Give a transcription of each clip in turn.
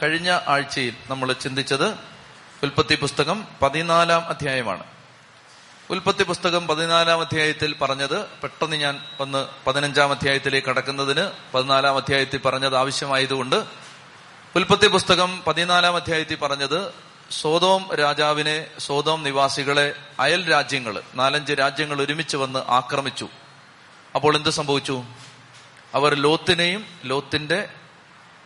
കഴിഞ്ഞ ആഴ്ചയിൽ നമ്മൾ ചിന്തിച്ചത് ഉൽപ്പത്തി പുസ്തകം 14-ാം അധ്യായമാണ്. ഉൽപ്പത്തി പുസ്തകം 14-ാം അധ്യായത്തിൽ പറഞ്ഞത്, പെട്ടെന്ന് ഞാൻ ഒന്ന് 15-ാം അധ്യായത്തിലേക്ക് കടക്കുന്നതിന് 14-ാം അധ്യായത്തിൽ പറഞ്ഞത് ആവശ്യമായതുകൊണ്ട്, ഉൽപ്പത്തി പുസ്തകം 14-ാം അധ്യായത്തിൽ പറഞ്ഞത് സോതോം രാജാവിനെ, സോതോം നിവാസികളെ അയൽ രാജ്യങ്ങൾ, 4-5 രാജ്യങ്ങൾ ഒരുമിച്ച് വന്ന് ആക്രമിച്ചു. അപ്പോൾ എന്ത് സംഭവിച്ചു? അവർ ലോത്തിനെയും ലോത്തിന്റെ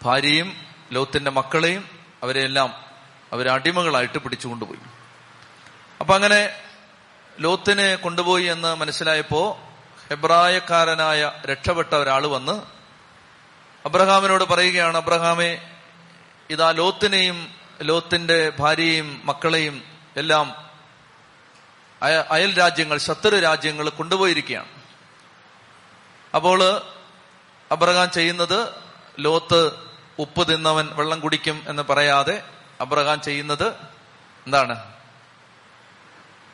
ഭാര്യയും ലോത്തിന്റെ മക്കളെയും അവരെയെല്ലാം അവരടിമകളായിട്ട് പിടിച്ചുകൊണ്ടുപോയി. അപ്പൊ അങ്ങനെ ലോത്തിനെ കൊണ്ടുപോയി എന്ന് മനസ്സിലായപ്പോ ഹെബ്രായക്കാരനായ രക്ഷപ്പെട്ട ഒരാൾ വന്ന് അബ്രഹാമിനോട് പറയുകയാണ്, അബ്രഹാമേ, ഇതാ ലോത്തിനെയും ലോത്തിന്റെ ഭാര്യയെയും മക്കളെയും എല്ലാം അയൽ രാജ്യങ്ങൾ, ശത്രു രാജ്യങ്ങൾ കൊണ്ടുപോയിരിക്കുകയാണ്. അപ്പോൾ അബ്രഹാം ചെയ്യുന്നത്, ലോത്ത് ഉപ്പ് തിന്നവൻ വെള്ളം കുടിക്കും എന്ന് പറയാതെ അബ്രഹാം ചെയ്യുന്നത് എന്താണ്?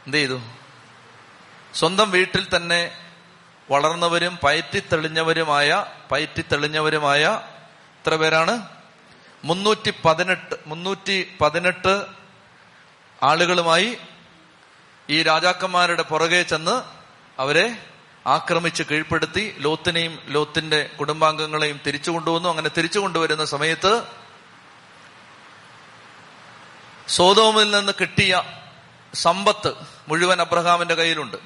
എന്ത് ചെയ്തു? സ്വന്തം വീട്ടിൽ തന്നെ വളർന്നവരും പയറ്റിത്തെളിഞ്ഞവരുമായ എത്ര പേരാണ്? 318 ആളുകളുമായി ഈ രാജാക്കന്മാരുടെ പുറകെ ചെന്ന് അവരെ ആക്രമിച്ച് കീഴ്പ്പെടുത്തി ലോത്തിനെയും ലോത്തിന്റെ കുടുംബാംഗങ്ങളെയും തിരിച്ചു കൊണ്ടുവന്നു. അങ്ങനെ തിരിച്ചു കൊണ്ടുവരുന്ന സമയത്ത് സോതോമിൽ നിന്ന് കിട്ടിയ സമ്പത്ത് മുഴുവൻ അബ്രഹാമിന്റെ കയ്യിലുണ്ട്.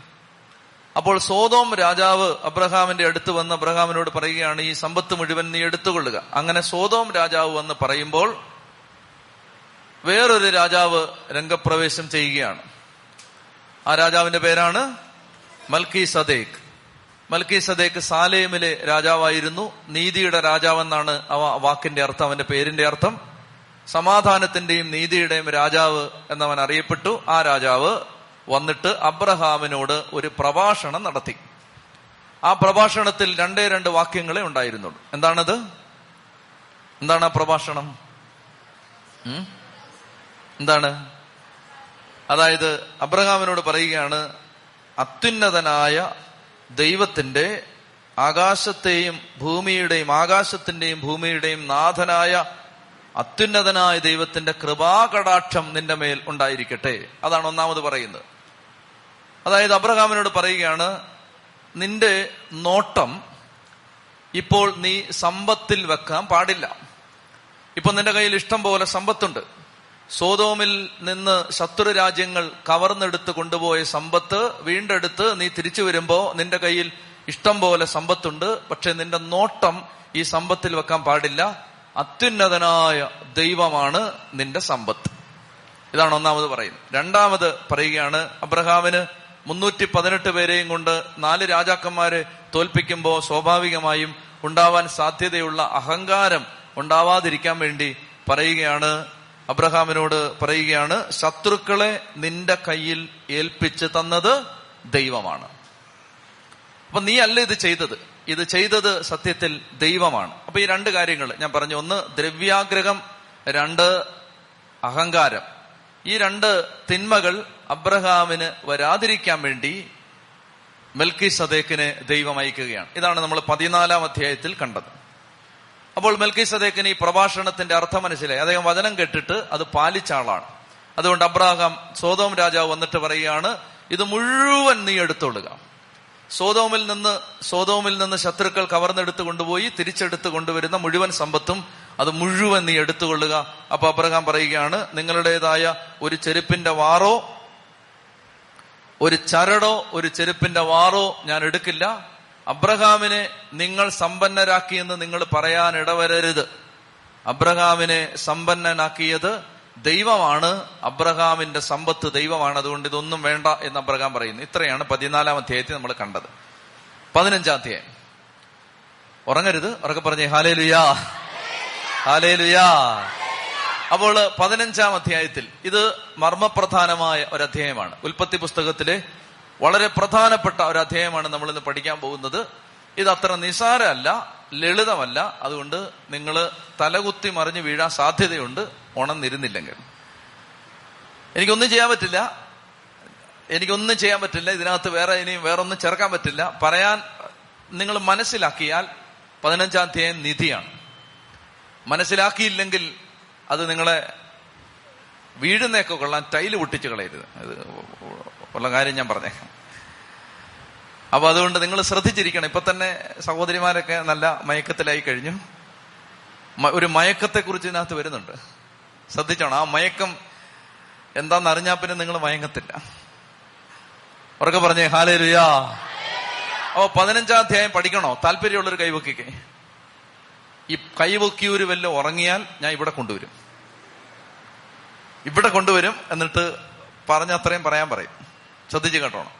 അപ്പോൾ സോതോം രാജാവ് അബ്രഹാമിന്റെ അടുത്ത് വന്ന് അബ്രഹാമിനോട് പറയുകയാണ്, ഈ സമ്പത്ത് മുഴുവൻ നീ എടുത്തുകൊള്ളുക. അങ്ങനെ സോതോം രാജാവ് വന്ന് പറയുമ്പോൾ വേറൊരു രാജാവ് രംഗപ്രവേശം ചെയ്യുകയാണ്. ആ രാജാവിന്റെ പേരാണ് മൽക്കീസദേക്ക്. മൽക്കീസദേക്ക് സാലേമിലെ രാജാവായിരുന്നു. നീതിയുടെ രാജാവെന്നാണ് ആ വാക്കിന്റെ അർത്ഥം, അവന്റെ പേരിന്റെ അർത്ഥം. സമാധാനത്തിന്റെയും നീതിയുടെയും രാജാവ് എന്നവൻ അറിയപ്പെട്ടു. ആ രാജാവ് വന്നിട്ട് അബ്രഹാമിനോട് ഒരു പ്രഭാഷണം നടത്തി. ആ പ്രഭാഷണത്തിൽ 2 വാക്യങ്ങളെ ഉണ്ടായിരുന്നുള്ളൂ. എന്താണത്? എന്താണ് ആ പ്രഭാഷണം? എന്താണ്? അതായത് അബ്രഹാമിനോട് പറയുകയാണ്, അത്യുന്നതനായ ദൈവത്തിന്റെ, ആകാശത്തിന്റെയും ഭൂമിയുടെയും നാഥനായ അത്യുന്നതനായ ദൈവത്തിന്റെ കൃപാകടാക്ഷം നിന്റെ മേൽ ഉണ്ടായിരിക്കട്ടെ. അതാണ് ഒന്നാമത് പറയുന്നത്. അതായത് അബ്രഹാമിനോട് പറയുകയാണ്, നിന്റെ നോട്ടം ഇപ്പോൾ നീ സമ്പത്തിൽ വെക്കാൻ പാടില്ല. ഇപ്പൊ നിന്റെ കയ്യിൽ ഇഷ്ടം പോലെ സമ്പത്തുണ്ട്. സോതോമിൽ നിന്ന് ശത്രു രാജ്യങ്ങൾ കവർന്നെടുത്ത് കൊണ്ടുപോയ സമ്പത്ത് വീണ്ടെടുത്ത് നീ തിരിച്ചു വരുമ്പോ നിന്റെ കയ്യിൽ ഇഷ്ടം പോലെ സമ്പത്തുണ്ട്. പക്ഷെ നിന്റെ നോട്ടം ഈ സമ്പത്തിൽ വെക്കാൻ പാടില്ല. അത്യുന്നതനായ ദൈവമാണ് നിന്റെ സമ്പത്ത്. ഇതാണ് ഒന്നാമത് പറയുന്നത്. രണ്ടാമത് പറയുകയാണ്, അബ്രഹാമിന് 318 പേരെയും കൊണ്ട് 4 രാജാക്കന്മാരെ തോൽപ്പിക്കുമ്പോൾ സ്വാഭാവികമായും ഉണ്ടാവാൻ സാധ്യതയുള്ള അഹങ്കാരം ഉണ്ടാവാതിരിക്കാൻ വേണ്ടി പറയുകയാണ്, അബ്രഹാമിനോട് പറയുകയാണ്, ശത്രുക്കളെ നിന്റെ കയ്യിൽ ഏൽപ്പിച്ച് തന്നത് ദൈവമാണ്. അപ്പൊ നീ അല്ല ഇത് ചെയ്തത് സത്യത്തിൽ ദൈവമാണ്. അപ്പൊ ഈ 2 കാര്യങ്ങൾ ഞാൻ പറഞ്ഞു. ഒന്ന് ദ്രവ്യാഗ്രഹം, 2 അഹങ്കാരം. ഈ 2 തിന്മകൾ അബ്രഹാമിന് വരാതിരിക്കാൻ വേണ്ടി മെൽക്കീസദേക്കിനെ ദൈവം അയക്കുകയാണ്. ഇതാണ് നമ്മൾ 14-ാം അധ്യായത്തിൽ കണ്ടത്. അപ്പോൾ മെൽക്കീസദേക്കിന് ഈ പ്രഭാഷണത്തിന്റെ അർത്ഥം മനസ്സിലായി. അദ്ദേഹം വചനം കേട്ടിട്ട് അത് പാലിച്ച ആളാണ്. അതുകൊണ്ട് അബ്രഹാം, സോതോം രാജാവ് വന്നിട്ട് പറയുകയാണ്, ഇത് മുഴുവൻ നീ എടുത്തൊള്ളുക. സോതോമിൽ നിന്ന് ശത്രുക്കൾ കവർന്നെടുത്ത് കൊണ്ടുപോയി തിരിച്ചെടുത്ത് കൊണ്ടുവരുന്ന മുഴുവൻ സമ്പത്തും അത് മുഴുവൻ നീ എടുത്തുകൊള്ളുക. അപ്പൊ അബ്രഹാം പറയുകയാണ്, നിങ്ങളുടേതായ ഒരു ചെരുപ്പിന്റെ വാറോ ഒരു ചരടോ ഞാൻ എടുക്കില്ല. അബ്രഹാമിനെ നിങ്ങൾ സമ്പന്നരാക്കിയെന്ന് നിങ്ങൾ പറയാനിടവരരുത്. അബ്രഹാമിനെ സമ്പന്നനാക്കിയത് ദൈവമാണ്. അബ്രഹാമിന്റെ സമ്പത്ത് ദൈവമാണ്. അതുകൊണ്ട് ഇതൊന്നും വേണ്ട എന്ന് അബ്രഹാം പറയുന്നു. ഇത്രയാണ് 14-ാം അധ്യായത്തിൽ നമ്മൾ കണ്ടത്. 15-ാം അധ്യായം. ഉറങ്ങരുത്, ഉറക്കെ പറഞ്ഞേ ഹല്ലേലൂയ, ഹല്ലേലൂയ. അപ്പോൾ 15-ാം അധ്യായത്തിൽ, ഇത് മർമ്മപ്രധാനമായ ഒരു അധ്യായമാണ്. ഉൽപ്പത്തി പുസ്തകത്തിലെ വളരെ പ്രധാനപ്പെട്ട ഒരു അധ്യായമാണ് നമ്മൾ ഇന്ന് പഠിക്കാൻ പോകുന്നത്. ഇത് അത്ര നിസാരമല്ല, ലളിതമല്ല. അതുകൊണ്ട് നിങ്ങൾ തലകുത്തി മറിഞ്ഞ് വീഴാൻ സാധ്യതയുണ്ട്, ഉണർന്നിരുന്നില്ലെങ്കിൽ. എനിക്കൊന്നും ചെയ്യാൻ പറ്റില്ല. ഇതിനകത്ത് വേറൊന്നും ചേർക്കാൻ പറ്റില്ല. പറയാൻ നിങ്ങൾ മനസ്സിലാക്കിയാൽ 15-ാം അധ്യായം നിധിയാണ്. മനസ്സിലാക്കിയില്ലെങ്കിൽ അത് നിങ്ങളെ വീഴുന്നേക്കെ കൊള്ളാൻ ടൈല് പൊട്ടിച്ച് കളയരുത്. അത് ഉള്ള കാര്യം ഞാൻ പറഞ്ഞേക്കാം. അപ്പൊ അതുകൊണ്ട് നിങ്ങൾ ശ്രദ്ധിച്ചിരിക്കണം. ഇപ്പൊ തന്നെ സഹോദരിമാരൊക്കെ നല്ല മയക്കത്തിലായി കഴിഞ്ഞു. ഒരു മയക്കത്തെക്കുറിച്ച് ഇതിനകത്ത് വരുന്നുണ്ട്, ശ്രദ്ധിച്ചോണം. ആ മയക്കം എന്താന്ന് അറിഞ്ഞാൽ പിന്നെ നിങ്ങൾ മയങ്ങത്തില്ല. ഉറക്കെ പറഞ്ഞേ ഹല്ലേലൂയാ. അപ്പൊ 15-ാം അധ്യായം പഠിക്കണോ? താല്പര്യമുള്ളൊരു കൈവക്കിക്ക്. ഈ കൈവക്കിയൊരു വല്ല ഉറങ്ങിയാൽ ഞാൻ ഇവിടെ കൊണ്ടുവരും, ഇവിടെ കൊണ്ടുവരും, എന്നിട്ട് പറഞ്ഞ അത്രയും പറയാൻ പറയും. ശ്രദ്ധിച്ച് കേട്ടോണം.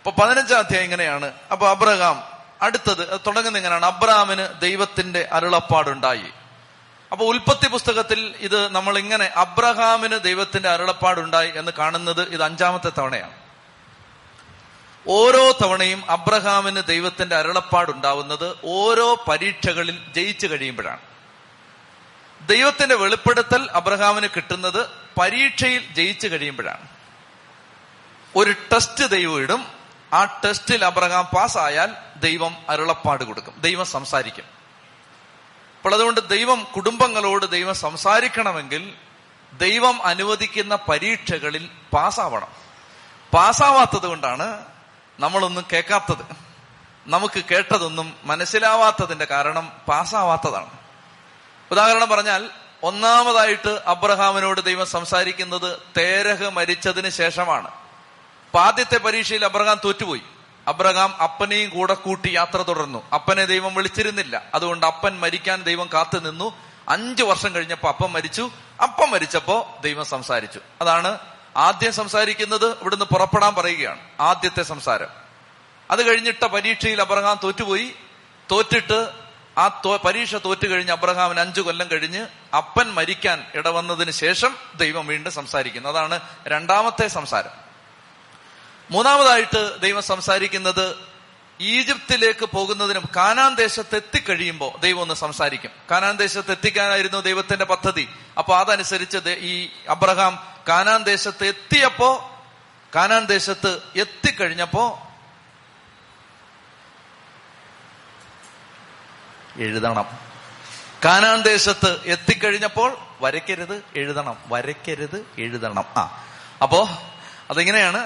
അപ്പൊ 15-ാം അധ്യായം ഇങ്ങനെയാണ്. അപ്പൊ അബ്രഹാം അടുത്തത് തുടങ്ങുന്ന ഇങ്ങനെയാണ്: അബ്രഹാമിന് ദൈവത്തിന്റെ അരുളപ്പാടുണ്ടായി. അപ്പൊ ഉൽപ്പത്തി പുസ്തകത്തിൽ ഇത് നമ്മൾ ഇങ്ങനെ അബ്രഹാമിന് ദൈവത്തിന്റെ അരുളപ്പാടുണ്ടായി എന്ന് കാണുന്നത് ഇത് 5-ാമത്തെ തവണയാണ്. ഓരോ തവണയും അബ്രഹാമിന് ദൈവത്തിന്റെ അരുളപ്പാടുണ്ടാവുന്നത് ഓരോ പരീക്ഷകളിൽ ജയിച്ചു കഴിയുമ്പോഴാണ്. ദൈവത്തിന്റെ വെളിപ്പെടുത്തൽ അബ്രഹാമിന് കിട്ടുന്നത് പരീക്ഷയിൽ ജയിച്ചു കഴിയുമ്പോഴാണ്. ഒരു ടെസ്റ്റ് ദൈവം ഇടും. ആ ടെസ്റ്റിൽ അബ്രഹാം പാസ്സായാൽ ദൈവം അരുളപ്പാട് കൊടുക്കും, ദൈവം സംസാരിക്കും. അപ്പോൾ അതുകൊണ്ട് ദൈവം കുടുംബങ്ങളോട് ദൈവം സംസാരിക്കണമെങ്കിൽ ദൈവം അനുവദിക്കുന്ന പരീക്ഷകളിൽ പാസ്സാവണം. പാസ്സാവാത്തത് കൊണ്ടാണ് നമ്മളൊന്നും കേൾക്കാത്തത്. നമുക്ക് കേട്ടതൊന്നും മനസ്സിലാവാത്തതിന്റെ കാരണം പാസ്സാവാത്തതാണ്. ഉദാഹരണം പറഞ്ഞാൽ, 1-മതായിട്ട് അബ്രഹാമിനോട് ദൈവം സംസാരിക്കുന്നത് തേരഹ് മരിച്ചതിന് ശേഷമാണ്. അപ്പൊ ആദ്യത്തെ പരീക്ഷയിൽ അബ്രഹാം തോറ്റുപോയി. അബ്രഹാം അപ്പനെയും കൂടെ കൂട്ടി യാത്ര തുടർന്നു. അപ്പനെ ദൈവം വിളിച്ചിരുന്നില്ല, അതുകൊണ്ട് അപ്പൻ മരിക്കാൻ ദൈവം കാത്തു നിന്നു. 5 വർഷം കഴിഞ്ഞപ്പോ അപ്പൻ മരിച്ചു. അപ്പൻ മരിച്ചപ്പോ ദൈവം സംസാരിച്ചു. അതാണ് ആദ്യം സംസാരിക്കുന്നത്. ഇവിടുന്ന് പുറപ്പെടാൻ പറയുകയാണ് ആദ്യത്തെ സംസാരം. അത് കഴിഞ്ഞിട്ട പരീക്ഷയിൽ അബ്രഹാം തോറ്റുപോയി. തോറ്റിട്ട് ആ പരീക്ഷ തോറ്റു കഴിഞ്ഞ് അബ്രഹാമിന് 5 കൊല്ലം കഴിഞ്ഞ് അപ്പൻ മരിക്കാൻ ഇടവന്നതിന് ശേഷം ദൈവം വീണ്ടും സംസാരിക്കുന്നു. അതാണ് 2-മത്തെ സംസാരം. 3-മതായിട്ട് ദൈവം സംസാരിക്കുന്നത് ഈജിപ്തിലേക്ക് പോകുന്നതിനും കാനാൻ ദേശത്ത് എത്തിക്കഴിയുമ്പോൾ ദൈവം ഒന്ന് സംസാരിക്കും. കാനാൻ ദേശത്ത് എത്തിക്കാനായിരുന്നു ദൈവത്തിന്റെ പദ്ധതി. അപ്പൊ അതനുസരിച്ച് ഈ അബ്രഹാം കാനാൻ ദേശത്ത് എത്തിയപ്പോ, കാനാൻ ദേശത്ത് എത്തിക്കഴിഞ്ഞപ്പോ എഴുതണം. കാനാൻ ദേശത്ത് എത്തിക്കഴിഞ്ഞപ്പോൾ വരയ്ക്കരുത്, എഴുതണം, വരയ്ക്കരുത്, എഴുതണം. അപ്പോ അതിങ്ങനെയാണ്.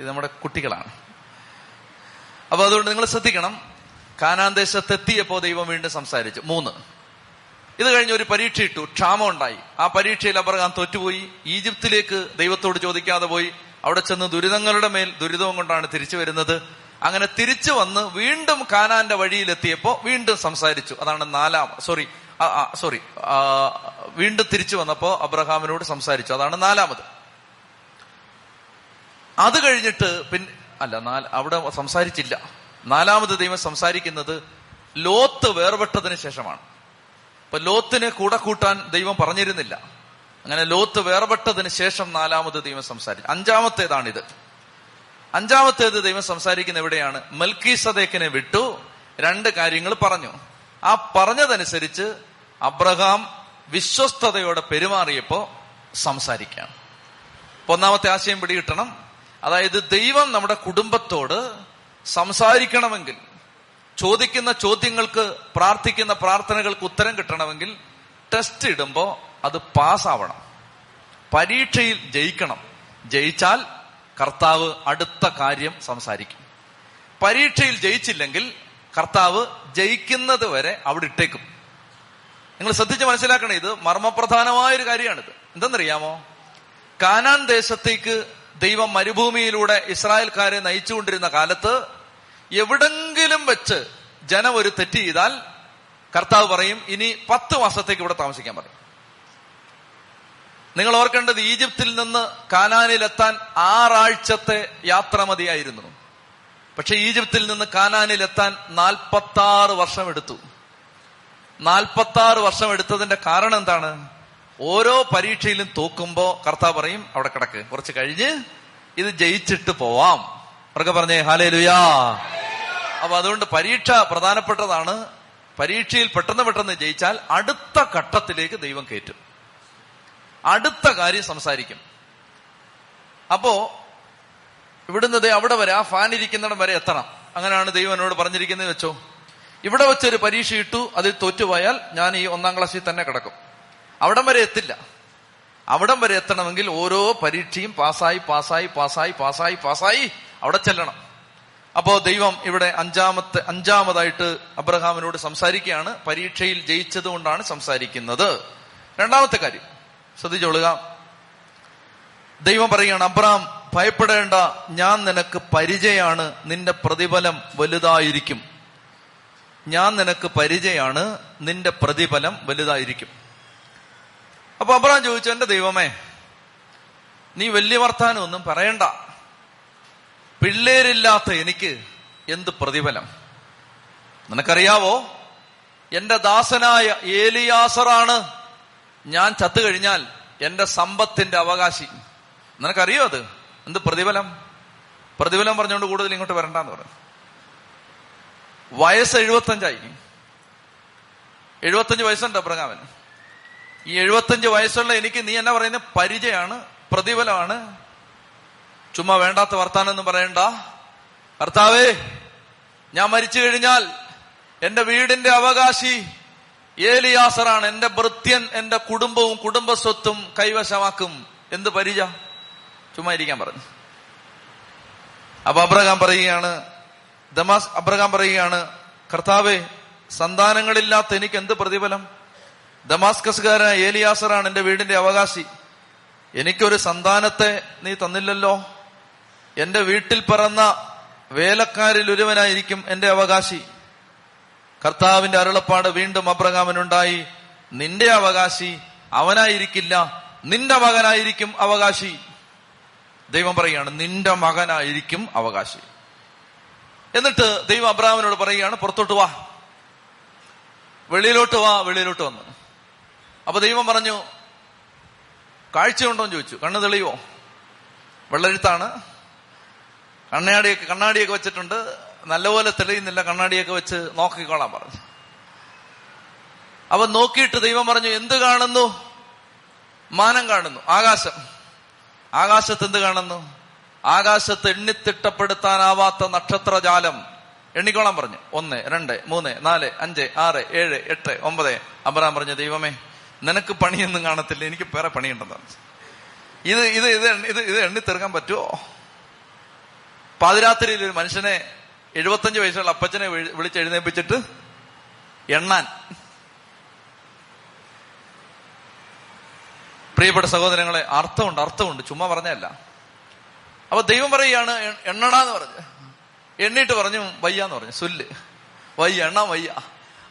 ഇത് നമ്മുടെ കുട്ടികളാണ്. അപ്പൊ അതുകൊണ്ട് നിങ്ങൾ ശ്രദ്ധിക്കണം. കാനാൻ ദേശത്ത് എത്തിയപ്പോ ദൈവം വീണ്ടും സംസാരിച്ചു. 3. ഇത് കഴിഞ്ഞ് ഒരു പരീക്ഷ ഇട്ടു, ക്ഷാമം ഉണ്ടായി. ആ പരീക്ഷയിൽ അബ്രഹാം തോറ്റുപോയി. ഈജിപ്തിലേക്ക് ദൈവത്തോട് ചോദിക്കാതെ പോയി. അവിടെ ചെന്ന് ദുരിതങ്ങളുടെ മേൽ ദുരിതവും കൊണ്ടാണ് തിരിച്ചു വരുന്നത്. അങ്ങനെ തിരിച്ചു വന്ന് വീണ്ടും കാനാന്റെ വഴിയിലെത്തിയപ്പോ വീണ്ടും സംസാരിച്ചു. അതാണ് വീണ്ടും തിരിച്ചു വന്നപ്പോ അബ്രഹാമിനോട് സംസാരിച്ചു. അതാണ് 4-മത്. അത് കഴിഞ്ഞിട്ട് അവിടെ സംസാരിച്ചില്ല. 4-മത് ദൈവം സംസാരിക്കുന്നത് ലോത്ത് വേർപെട്ടതിന് ശേഷമാണ്. അപ്പൊ ലോത്തിനെ കൂടെ കൂട്ടാൻ ദൈവം പറഞ്ഞിരുന്നില്ല. അങ്ങനെ ലോത്ത് വേർപെട്ടതിന് ശേഷം 4-മത് ദൈവം സംസാരിച്ചു. 5-മത്തേതാണിത്. 5-മത്തേത് ദൈവം സംസാരിക്കുന്ന എവിടെയാണ്? മെൽക്കീസദേക്കിനെ വിട്ടു. 2 കാര്യങ്ങൾ പറഞ്ഞു. ആ പറഞ്ഞതനുസരിച്ച് അബ്രഹാം വിശ്വസ്തയോടെ പെരുമാറിയപ്പോ സംസാരിക്കാം. 1-മത്തെ ആശയം പിടികിട്ടണം. അതായത് ദൈവം നമ്മുടെ കുടുംബത്തോട് സംസാരിക്കണമെങ്കിൽ, ചോദിക്കുന്ന ചോദ്യങ്ങൾക്ക്, പ്രാർത്ഥിക്കുന്ന പ്രാർത്ഥനകൾക്ക് ഉത്തരം കിട്ടണമെങ്കിൽ ടെസ്റ്റ് ഇടുമ്പോൾ അത് പാസ്സാവണം, പരീക്ഷയിൽ ജയിക്കണം. ജയിച്ചാൽ കർത്താവ് അടുത്ത കാര്യം സംസാരിക്കും. പരീക്ഷയിൽ ജയിച്ചില്ലെങ്കിൽ കർത്താവ് ജയിക്കുന്നത് വരെ അവിടെ ഇട്ടേക്കും. നിങ്ങൾ ശ്രദ്ധിച്ച് മനസ്സിലാക്കണം. ഇത് മർമ്മപ്രധാനമായൊരു കാര്യമാണിത്. എന്തെന്നറിയാമോ? കാനാൻ ദേശത്തേക്ക് ദൈവം മരുഭൂമിയിലൂടെ ഇസ്രായേൽക്കാരെ നയിച്ചുകൊണ്ടിരുന്ന കാലത്ത് എവിടെങ്കിലും വെച്ച് ജനം ഒരു തെറ്റ് ചെയ്താൽ കർത്താവ് പറയും, ഇനി 10 മാസത്തേക്ക് ഇവിടെ താമസിക്കാൻ പറയും. നിങ്ങൾ ഓർക്കേണ്ടത്, ഈജിപ്തിൽ നിന്ന് കാനാനിലെത്താൻ 6 ആഴ്ചത്തെ യാത്ര മതിയായിരുന്നു. പക്ഷെ ഈജിപ്തിൽ നിന്ന് കാനാനിലെത്താൻ 46 വർഷം എടുത്തു. 46 വർഷം എടുത്തതിന്റെ കാരണം എന്താണ്? ഓരോ പരീക്ഷയിലും തോക്കുമ്പോ കർത്താവ് പറയും, അവിടെ കിടക്ക്, കുറച്ച് കഴിഞ്ഞ് ഇത് ജയിച്ചിട്ട് പോവാം. അവർക്ക് പറഞ്ഞേ ഹല്ലേലൂയാ. അപ്പൊ അതുകൊണ്ട് പരീക്ഷ പ്രധാനപ്പെട്ടതാണ്. പരീക്ഷയിൽ പെട്ടെന്ന് പെട്ടെന്ന് ജയിച്ചാൽ അടുത്ത ഘട്ടത്തിലേക്ക് ദൈവം കയറ്റും, അടുത്ത കാര്യം സംസാരിക്കും. അപ്പോ ഇവിടുന്ന് അവിടെ വരെ, ആ ഫാൻ ഇരിക്കുന്നിടം വരെ എത്തണം. അങ്ങനെയാണ് ദൈവം എന്നോട് പറഞ്ഞിരിക്കുന്നത്. വെച്ചോ, ഇവിടെ വെച്ചൊരു പരീക്ഷ ഇട്ടു, അതിൽ തോറ്റുപോയാൽ ഞാൻ ഈ 1-ാം ക്ലാസ്സിൽ തന്നെ കിടക്കും. അവിടം വരെ എത്തില്ല. അവിടം വരെ എത്തണമെങ്കിൽ ഓരോ പരീക്ഷയും പാസ്സായി പാസ്സായി പാസ്സായി പാസ്സായി പാസ്സായി അവിടെ ചെല്ലണം. അപ്പോ ദൈവം ഇവിടെ അഞ്ചാമതായിട്ട് അബ്രഹാമിനോട് സംസാരിക്കുകയാണ്. പരീക്ഷയിൽ ജയിച്ചത് കൊണ്ടാണ് സംസാരിക്കുന്നത്. രണ്ടാമത്തെ കാര്യം ശ്രദ്ധിച്ചോളുക. ദൈവം പറയുകയാണ്, അബ്രഹാം ഭയപ്പെടേണ്ട, ഞാൻ നിനക്ക് പരിചയമാണ്, നിന്റെ പ്രതിഫലം വലുതായിരിക്കും. ഞാൻ നിനക്ക് പരിചയമാണ്, നിന്റെ പ്രതിഫലം വലുതായിരിക്കും. അപ്പൊ അബ്രഹാം ചോദിച്ചു, എന്റെ ദൈവമേ, നീ വലിയ വർത്താനം ഒന്നും പറയണ്ട, പിള്ളേരില്ലാത്ത എനിക്ക് എന്ത് പ്രതിഫലം? നിനക്കറിയാവോ, എന്റെ ദാസനായ ഏലിയാസറാണ് ഞാൻ ചത്തുകഴിഞ്ഞാൽ എന്റെ സമ്പത്തിന്റെ അവകാശി. നിനക്കറിയോ അത് എന്ത് പ്രതിഫലം? പ്രതിഫലം പറഞ്ഞുകൊണ്ട് കൂടുതൽ ഇങ്ങോട്ട് വരണ്ടെന്ന് പറഞ്ഞു. വയസ്സ് 75 75 വയസ്സുണ്ട് അബ്രഹാമിന്. ഈ 75 വയസ്സുള്ള എനിക്ക് നീ എന്നാ പറയുന്നത്? പരിചയമാണ്, പ്രതിഫലമാണ്. ചുമ്മാ വേണ്ടാത്ത വർത്താനൊന്നും പറയണ്ട. കർത്താവേ, ഞാൻ മരിച്ചു കഴിഞ്ഞാൽ എന്റെ വീടിന്റെ അവകാശി ഏലിയാസറാണ്, എന്റെ ഭൃത്യൻ എന്റെ കുടുംബവും കുടുംബസ്വത്തും കൈവശമാക്കും. എന്ത് പരിചയ? ചുമ്മാ ഇരിക്കാൻ പറഞ്ഞു. അപ്പൊ അബ്രഹാം പറയുകയാണ് കർത്താവേ, സന്താനങ്ങളില്ലാത്ത എനിക്ക് എന്ത് പ്രതിഫലം? ദമാസ്കസുകാരനായ ഏലിയാസറാണ് എന്റെ വീടിന്റെ അവകാശി. എനിക്കൊരു സന്താനത്തെ നീ തന്നില്ലല്ലോ. എന്റെ വീട്ടിൽ പിറന്ന വേലക്കാരിൽ ഒരുവനായിരിക്കും എന്റെ അവകാശി. കർത്താവിന്റെ അരുളപ്പാട് വീണ്ടും അബ്രഹാമിനുണ്ടായി, നിന്റെ അവകാശി അവനായിരിക്കില്ല, നിന്റെ മകനായിരിക്കും അവകാശി. ദൈവം പറയുകയാണ്, നിന്റെ മകനായിരിക്കും അവകാശി. എന്നിട്ട് ദൈവം അബ്രഹാമിനോട് പറയുകയാണ്, പുറത്തോട്ട് വാ, വെളിയിലോട്ട് വാ. വെളിയിലോട്ട് വന്നു. അപ്പൊ ദൈവം പറഞ്ഞു, കാഴ്ചയുണ്ടോന്ന് ചോദിച്ചു. കണ്ണ് തെളിയുവോ? വെള്ളെഴുത്താണ്. കണ്ണാടിയൊക്കെ വെച്ചിട്ടുണ്ട്. നല്ലപോലെ തെളിയുന്നില്ല, കണ്ണാടിയൊക്കെ വെച്ച് നോക്കിക്കോളാൻ പറഞ്ഞു. അപ്പൊ നോക്കിയിട്ട് ദൈവം പറഞ്ഞു, എന്ത് കാണുന്നു? മാനം കാണുന്നു, ആകാശം. ആകാശത്ത് എന്ത് കാണുന്നു? ആകാശത്ത് എണ്ണിത്തിട്ടപ്പെടുത്താനാവാത്ത നക്ഷത്രജാലം. എണ്ണിക്കോളാൻ പറഞ്ഞു. 1, 2, 3, 4, 5, 6, 7, 8, 9. അബ്രഹാം പറഞ്ഞു, ദൈവമേ, നിനക്ക് പണിയൊന്നും കാണത്തില്ല, എനിക്ക് വേറെ പണിയുണ്ടെന്നാണ്. ഇത് എണ്ണിത്തീർക്കാൻ പറ്റുമോ? പാതിരാത്രിയിൽ ഒരു മനുഷ്യനെ 75 വയസ്സുള്ള അപ്പച്ചനെ വിളിച്ചെഴുന്നേപ്പിച്ചിട്ട് എണ്ണാൻ. പ്രിയപ്പെട്ട സഹോദരങ്ങളെ, അർത്ഥമുണ്ട്, ചുമ്മാ പറഞ്ഞല്ല. അപ്പൊ ദൈവം പറയുകയാണ്, എണ്ണടാന്ന് പറഞ്ഞു. എണ്ണിട്ട് പറഞ്ഞു, വയ്യാന്ന് പറഞ്ഞു. വയ്യ, എണ്ണാൻ വയ്യ.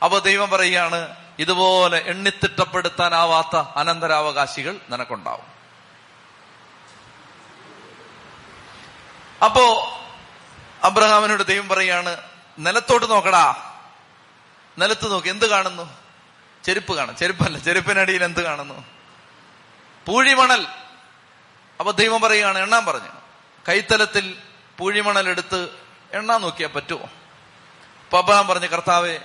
അപ്പൊ ദൈവം പറയുകയാണ്, ഇതുപോലെ എണ്ണിത്തിട്ടപ്പെടുത്താനാവാത്ത അനന്തരാവകാശികൾ നിനക്കുണ്ടാവും. അപ്പോ അബ്രഹാമിനോട് ദൈവം പറയാണ്, നിലത്തോട്ട് നോക്കടാ. നിലത്ത് നോക്കി എന്ത് കാണുന്നു? ചെരുപ്പ് കാണും. ചെരുപ്പല്ല, ചെരുപ്പിനടിയിൽ എന്ത് കാണുന്നു? പൂഴിമണൽ. അപ്പൊ ദൈവം പറയുകയാണ്, എണ്ണാൻ പറഞ്ഞു. കൈത്തലത്തിൽ പൂഴിമണൽ എടുത്ത് എണ്ണാൻ നോക്കിയാൽ പറ്റുമോ? അപ്പൊ അബ്രഹാം പറഞ്ഞു, കർത്താവെ,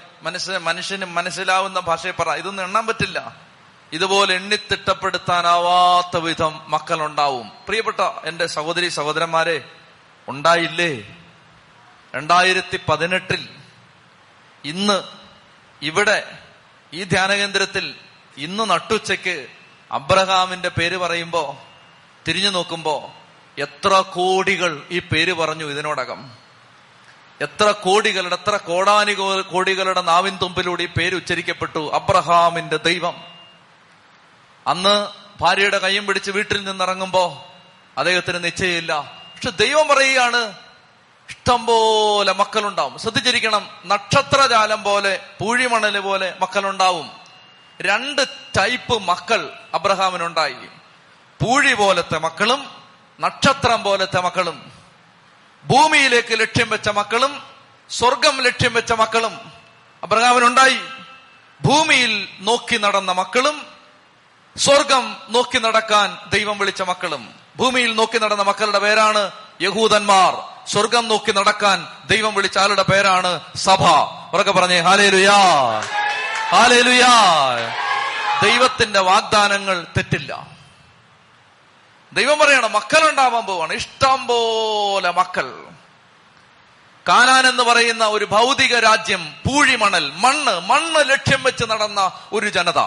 മനുഷ്യന് മനസ്സിലാവുന്ന ഭാഷയെ പറ, ഇതൊന്നും എണ്ണാൻ പറ്റില്ല. ഇതുപോലെ എണ്ണിത്തിട്ടപ്പെടുത്താനാവാത്ത വിധം മക്കളുണ്ടാവും. പ്രിയപ്പെട്ട എന്റെ സഹോദരി സഹോദരന്മാരെ, ഉണ്ടായില്ലേ? 2018 ഇന്ന് ഇവിടെ ഈ ധ്യാനകേന്ദ്രത്തിൽ ഇന്ന് നട്ടുച്ചയ്ക്ക് അബ്രഹാമിന്റെ പേര് പറയുമ്പോ തിരിഞ്ഞു നോക്കുമ്പോ എത്ര കോടികൾ ഈ പേര് പറഞ്ഞു ഇതിനോടകം. എത്ര കോടാനുകോടികളുടെ നാവിൻ തുമ്പിലൂടെ ഈ പേര് ഉച്ചരിക്കപ്പെട്ടു, അബ്രഹാമിന്റെ ദൈവം. അന്ന് ഭാര്യയുടെ കയ്യും പിടിച്ച് വീട്ടിൽ നിന്നിറങ്ങുമ്പോ അദ്ദേഹത്തിന് നിശ്ചയമില്ല. പക്ഷെ ദൈവം പറയുകയാണ്, ഇഷ്ടംപോലെ മക്കളുണ്ടാവും. ശ്രദ്ധിച്ചിരിക്കണം, നക്ഷത്രജാലം പോലെ, പൂഴിമണല് പോലെ മക്കളുണ്ടാവും. 2 ടൈപ്പ് മക്കൾ അബ്രഹാമിനുണ്ടായി. പൂഴി പോലത്തെ മക്കളും നക്ഷത്രം പോലത്തെ മക്കളും. ഭൂമിയിലേക്ക് ലക്ഷ്യം വെച്ച മക്കളും സ്വർഗം ലക്ഷ്യം വെച്ച മക്കളും അബ്രഹാമിനുണ്ടായി. ഭൂമിയിൽ നോക്കി നടന്ന മക്കളും സ്വർഗം നോക്കി നടക്കാൻ ദൈവം വിളിച്ച മക്കളും. ഭൂമിയിൽ നോക്കി നടന്ന മക്കളുടെ പേരാണ് യഹൂദന്മാർ. സ്വർഗം നോക്കി നടക്കാൻ ദൈവം വിളിച്ച ആളുടെ പേരാണ് സഭ. ഉറക്കെ പറഞ്ഞേ, ഹല്ലേലൂയാ, ഹല്ലേലൂയാ. ദൈവത്തിന്റെ വാഗ്ദാനങ്ങൾ തെറ്റില്ല. ദൈവം പറയണം, മക്കളുണ്ടാവാൻ പോവാണ്, ഇഷ്ടം പോലെ മക്കൾ. കാനാൻ എന്ന് പറയുന്ന ഒരു ഭൗതിക രാജ്യം, പൂഴിമണൽ, മണ്ണ് ലക്ഷ്യം വെച്ച് നടന്ന ഒരു ജനത.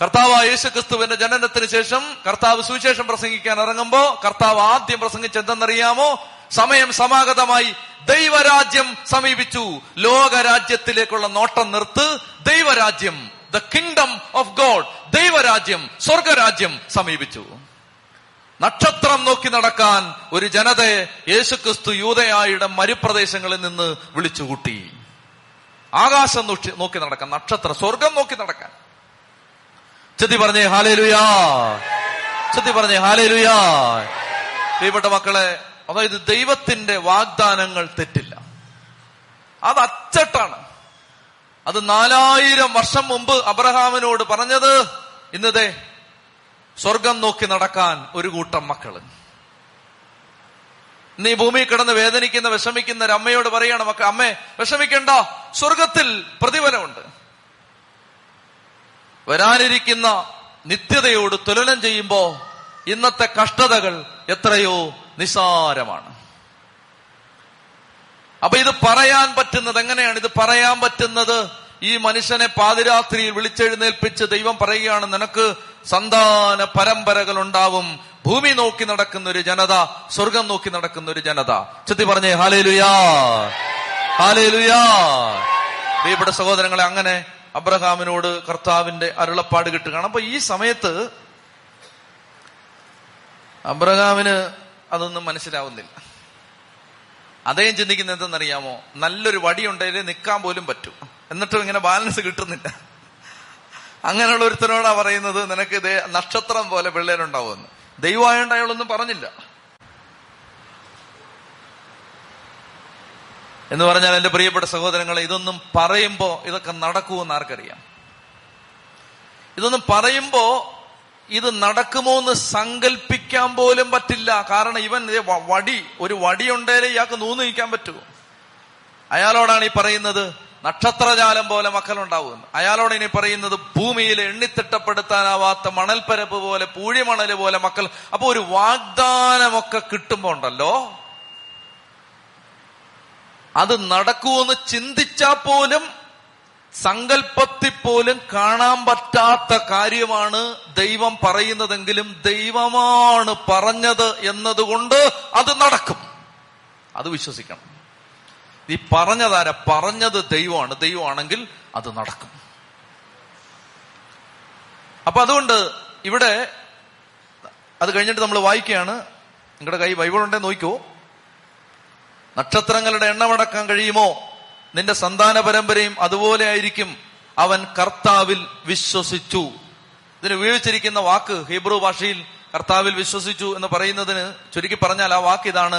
കർത്താവായ യേശുക്രിസ്തുവിന്റെ ജനനത്തിന് ശേഷം കർത്താവ് സുവിശേഷം പ്രസംഗിക്കാൻ ഇറങ്ങുമ്പോൾ കർത്താവ് ആദ്യം പ്രസംഗിച്ചെന്തെന്നറിയാമോ? സമയം സമാഗതമായി, ദൈവരാജ്യം സമീപിച്ചു, ലോകരാജ്യത്തിലേക്കുള്ള നോട്ടം നിർത്ത്, ദൈവരാജ്യം, ദ കിങ്ഡം ഓഫ് ഗോഡ്, ദൈവരാജ്യം, സ്വർഗരാജ്യം സമീപിച്ചു. നക്ഷത്രം നോക്കി നടക്കാൻ ഒരു ജനതയെ യേശുക്രിസ്തു യൂദയായുടെ മരുപ്രദേശങ്ങളിൽ നിന്ന് വിളിച്ചുകൂട്ടി. ആകാശം നോക്കി നടക്കാൻ, നക്ഷത്രം, സ്വർഗം നോക്കി നടക്കാൻ. ചെത്തി പറഞ്ഞേ ഹല്ലേലൂയാ, ചെത്തി പറഞ്ഞേ ഹല്ലേലൂയാ. പ്രിയപ്പെട്ട മക്കളെ, അതായത് ദൈവത്തിന്റെ വാഗ്ദാനങ്ങൾ തെറ്റില്ല, അത് അച്ചട്ടാണ്. അത് 4000 വർഷം മുമ്പ് അബ്രഹാമിനോട് പറഞ്ഞത് ഇന്നതേ സ്വർഗം നോക്കി നടക്കാൻ ഒരു കൂട്ടം മക്കള്. ഇന്ന് ഈ ഭൂമി കിടന്ന് വേദനിക്കുന്ന വിഷമിക്കുന്ന ഒരു അമ്മയോട് പറയാണ്, മക്കൾ അമ്മേ വിഷമിക്കണ്ട, സ്വർഗത്തിൽ പ്രതിഫലമുണ്ട്. വരാനിരിക്കുന്ന നിത്യതയോട് തുലനം ചെയ്യുമ്പോ ഇന്നത്തെ കഷ്ടതകൾ എത്രയോ നിസാരമാണ്. അപ്പൊ ഇത് പറയാൻ പറ്റുന്നത് എങ്ങനെയാണ്? ഇത് പറയാൻ പറ്റുന്നത് ഈ മനുഷ്യനെ പാതിരാത്രിയിൽ വിളിച്ചെഴുന്നേൽപ്പിച്ച് ദൈവം പറയുകയാണ്, നിനക്ക് സന്താന പരമ്പരകൾ ഉണ്ടാവും. ഭൂമി നോക്കി നടക്കുന്ന ഒരു ജനത, സ്വർഗം നോക്കി നടക്കുന്ന ഒരു ജനത. ചെത്തി പറഞ്ഞേ ഹല്ലേലൂയാ, ഹല്ലേലൂയാ. പ്രിയപ്പെട്ട സഹോദരങ്ങളെ, അങ്ങനെ അബ്രഹാമിനോട് കർത്താവിന്റെ അരുളപ്പാട് കിട്ടുകയാണ്. അപ്പൊ ഈ സമയത്ത് അബ്രഹാമിന് അതൊന്നും മനസ്സിലാവുന്നില്ല. അദ്ദേഹം ചിന്തിക്കുന്നത് എന്തെന്നറിയാമോ? നല്ലൊരു വടിയുണ്ടെങ്കിൽ നിൽക്കാൻ പോലും പറ്റും, എന്നിട്ടും ഇങ്ങനെ ബാലൻസ് കിട്ടുന്നില്ല. അങ്ങനെയുള്ള ഒരുത്തനോടാ പറയുന്നത് നിനക്ക് ഇതേ നക്ഷത്രം പോലെ പിള്ളേരുണ്ടാവുമെന്ന്. ദൈവമായോണ്ട് അയാളൊന്നും പറഞ്ഞില്ല. എന്ന് പറഞ്ഞാൽ എന്റെ പ്രിയപ്പെട്ട സഹോദരങ്ങളെ, ഇതൊന്നും പറയുമ്പോ ഇതൊക്കെ നടക്കുമെന്ന് ആർക്കറിയാം? ഇതൊന്നും പറയുമ്പോ ഇത് നടക്കുമോ എന്ന് സങ്കല്പിക്കാൻ പോലും പറ്റില്ല. കാരണം ഇവൻ വടി, ഒരു വടിയുണ്ടേലേ ഇയാൾക്ക് നൂന്ന് നീക്കാൻ പറ്റുമോ? അയാളോടാണ് ഈ പറയുന്നത് നക്ഷത്രജാലം പോലെ മക്കളുണ്ടാവുമെന്ന്. അയാളോട് ഇനി പറയുന്നത് ഭൂമിയിൽ എണ്ണിത്തിട്ടപ്പെടുത്താനാവാത്ത മണൽപ്പരപ്പ് പോലെ, പൂഴിമണല് പോലെ മക്കൾ. അപ്പൊ ഒരു വാഗ്ദാനമൊക്കെ കിട്ടുമ്പോ ഉണ്ടല്ലോ, അത് നടക്കുമെന്ന് ചിന്തിച്ചാൽ പോലും സങ്കല്പത്തിൽ പോലും കാണാൻ പറ്റാത്ത കാര്യമാണ് ദൈവം പറയുന്നതെങ്കിലും ദൈവമാണ് പറഞ്ഞത് എന്നതുകൊണ്ട് അത് നടക്കും. അത് വിശ്വസിക്കണം. ഈ പറഞ്ഞതാര? പറഞ്ഞത് ദൈവമാണ്. ദൈവമാണെങ്കിൽ അത് നടക്കും. അപ്പൊ അതുകൊണ്ട് ഇവിടെ അത് കഴിഞ്ഞിട്ട് നമ്മൾ വായിക്കുകയാണ്. നിങ്ങളുടെ കൈ ബൈബിൾ ഉണ്ടേ നോക്കൂ. നക്ഷത്രങ്ങളുടെ എണ്ണമടക്കാൻ കഴിയുമോ? നിന്റെ സന്താന പരമ്പരയും അതുപോലെ ആയിരിക്കും. അവൻ കർത്താവിൽ വിശ്വസിച്ചു. ഇതിന് ഉപയോഗിച്ചിരിക്കുന്ന വാക്ക് ഹീബ്രു ഭാഷയിൽ കർത്താവിൽ വിശ്വസിച്ചു എന്ന് പറയുന്നതിന് ചുരുക്കി പറഞ്ഞാൽ ആ വാക്ക് ഇതാണ്,